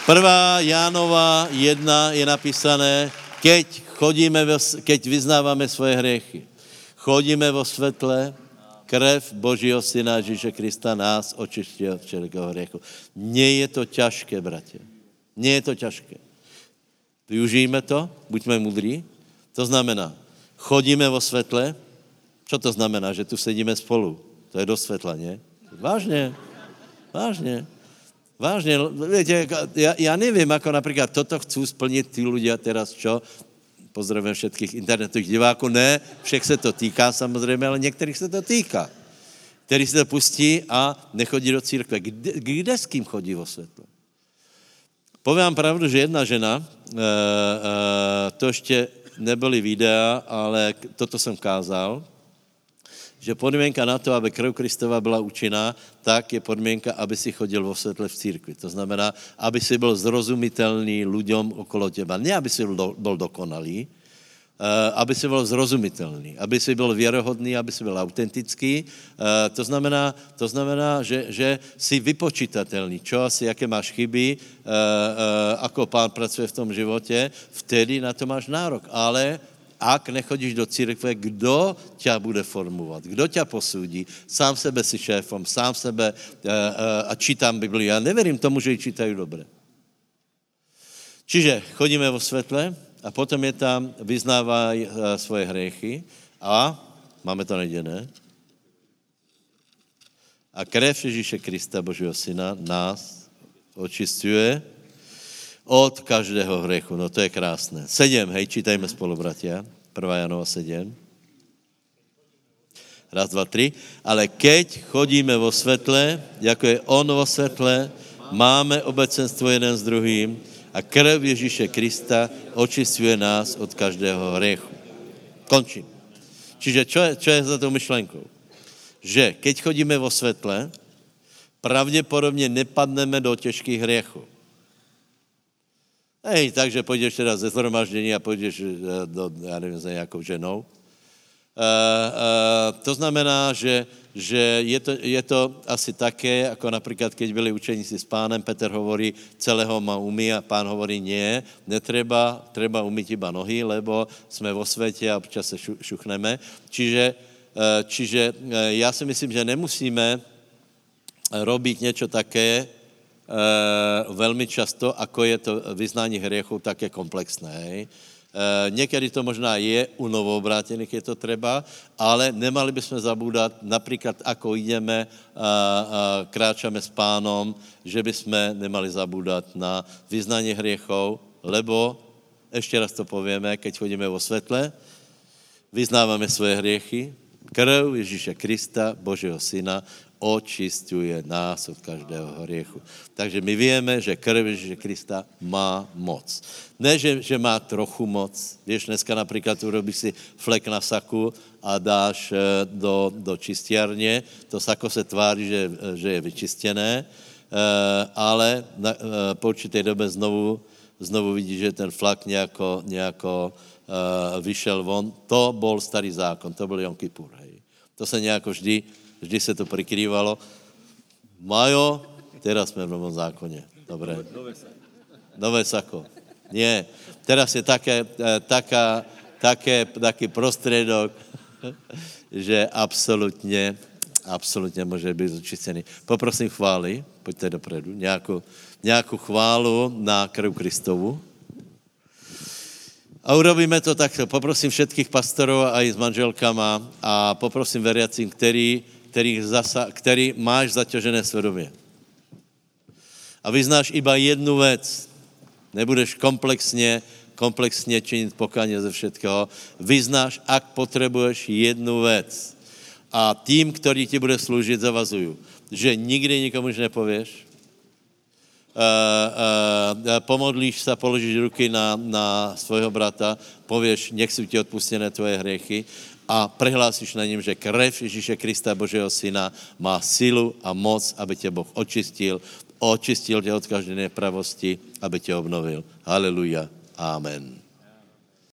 Prvá Jánova jedna je napísané, keď chodíme, keď vyznávame svoje hriechy, chodíme vo svetle, krev Božího Syna Ježíše Krista nás očistí od všetkého hriechu. Nie je to ťažké, bratia. Nie je to ťažké. Využijme to, buďme mudrí. To znamená, chodíme vo svetle. Čo to znamená? Že tu sedíme spolu. To je do svetla, nie? Vážne, vážne. Vážne, viete, ja, ja neviem, ako napríklad toto chcú splniť tí ľudia teraz, čo? Pozdravujem všetkých internetových divákov. Ne, všech sa to týká, samozrejme, ale niektorých sa to týka. Ktorí sa to pustí a nechodí do církve. Kde, kde s kým chodí vo svetlo? Poviem pravdu, že jedna žena, e, e, to ešte neboli videá, ale toto som kázal, že podmienka na to, aby krv Kristova byla účinná, tak je podmienka, aby si chodil vo svetle v církvi. To znamená, aby si byl zrozumitelný ľuďom okolo teba. Ne, aby si byl dokonalý, aby si byl zrozumitelný, aby si byl věrohodný, aby si byl autentický. To znamená, to znamená že, že si vypočítatelný. Čo asi, jaké máš chyby, ako pán pracuje v tom životě, vtedy na to máš nárok. Ale ak nechodíš do církve, kdo ťa bude formovat? Kdo ťa posúdi? Sám sebe si šéfom, sám sebe e, e, a čítam Bibliu. Ja neverím tomu, že ji čítajú dobre. Čiže chodíme vo svetle a potom je tam vyznávaj e, svoje hriechy a máme to nedené. A krev Ježíše Krista, Božího Syna, nás očistuje od každého hriechu. No to je krásné. sedem, hej, čítajme spolu, bratia. prvá. Janova sedem. Raz, dva, tri. Ale keď chodíme vo svetle, ako je on vo svetle, máme obecenstvo jeden s druhým a krev Ježíše Krista očistuje nás od každého hriechu. Končím. Čiže čo je, čo je za tou myšlenkou? Že keď chodíme vo svetle, pravdepodobne nepadneme do těžkých hriechov. Hej, takže pôjdeš teraz ze zhromaždenia a pôjdeš do, ja neviem, za nejakou ženou To znamená, že, že je, to, je to asi také, ako napríklad, keď byli učeníci s pánem, Peter hovorí, celého ma umí a pán hovorí, nie, netreba, treba umyť iba nohy, lebo sme vo svete a občas sa šuchneme. Čiže, čiže ja si myslím, že nemusíme robiť niečo také, E, veľmi často, ako je to vyznanie hriechov také komplexné. Hej. E, niekedy to možná je u novoobrátených, je to treba, ale nemali by sme zabúdať, napríklad ako ideme, a, a, kráčame s pánom, že by sme nemali zabúdať na vyznanie hriechov, lebo, ešte raz to povieme, keď chodíme vo svetle, vyznávame svoje hriechy, krv Ježíša Krista, Božieho syna, očisťuje nás od každého hriechu. Takže my vieme, že krv Ježiša Krista má moc. Ne, že, že má trochu moc. Vieš, dneska napríklad urobíš si flek na saku a dáš do, do čistiarne. To sako se tvári, že, že je vyčistené, ale po určitej dobe znovu, znovu vidíš, že ten flak nejako, nejako vyšel von. To bol starý zákon, to bol Jom Kipur. Hej. To sa nejako vždy Vždy sa to prikrývalo. Majo, teraz sme v novom zákone. Dobre. Nové sako. Nie. Teraz je také, taká, také, taký prostriedok, že absolútne, absolútne môže byť očistený. Poprosím chvály, poďte dopredu, nejakú, nejakú chválu na krv Kristovu. A urobíme to takto. Poprosím všetkých pastorov aj s manželkama a poprosím veriacím, ktorí Ktorý, zasa, ktorý máš zaťažené svedomie. A vyznáš iba jednu vec. Nebudeš komplexne, komplexne činiť pokánie ze všetkého. Vyznáš, ak potrebuješ jednu vec. A tým, ktorý ti bude slúžiť, zavazujú, že nikdy nikomu už nepovieš. Uh, uh, pomodlíš sa, položíš ruky na, na svojho brata, povieš, nech sú ti odpustené tvoje hriechy a prehlásiš na ním, že krev Ježíše Krista, Božieho syna, má silu a moc, aby ťa Boh očistil, očistil ťa od každej nepravosti, aby ťa obnovil. Haleluja. Amen.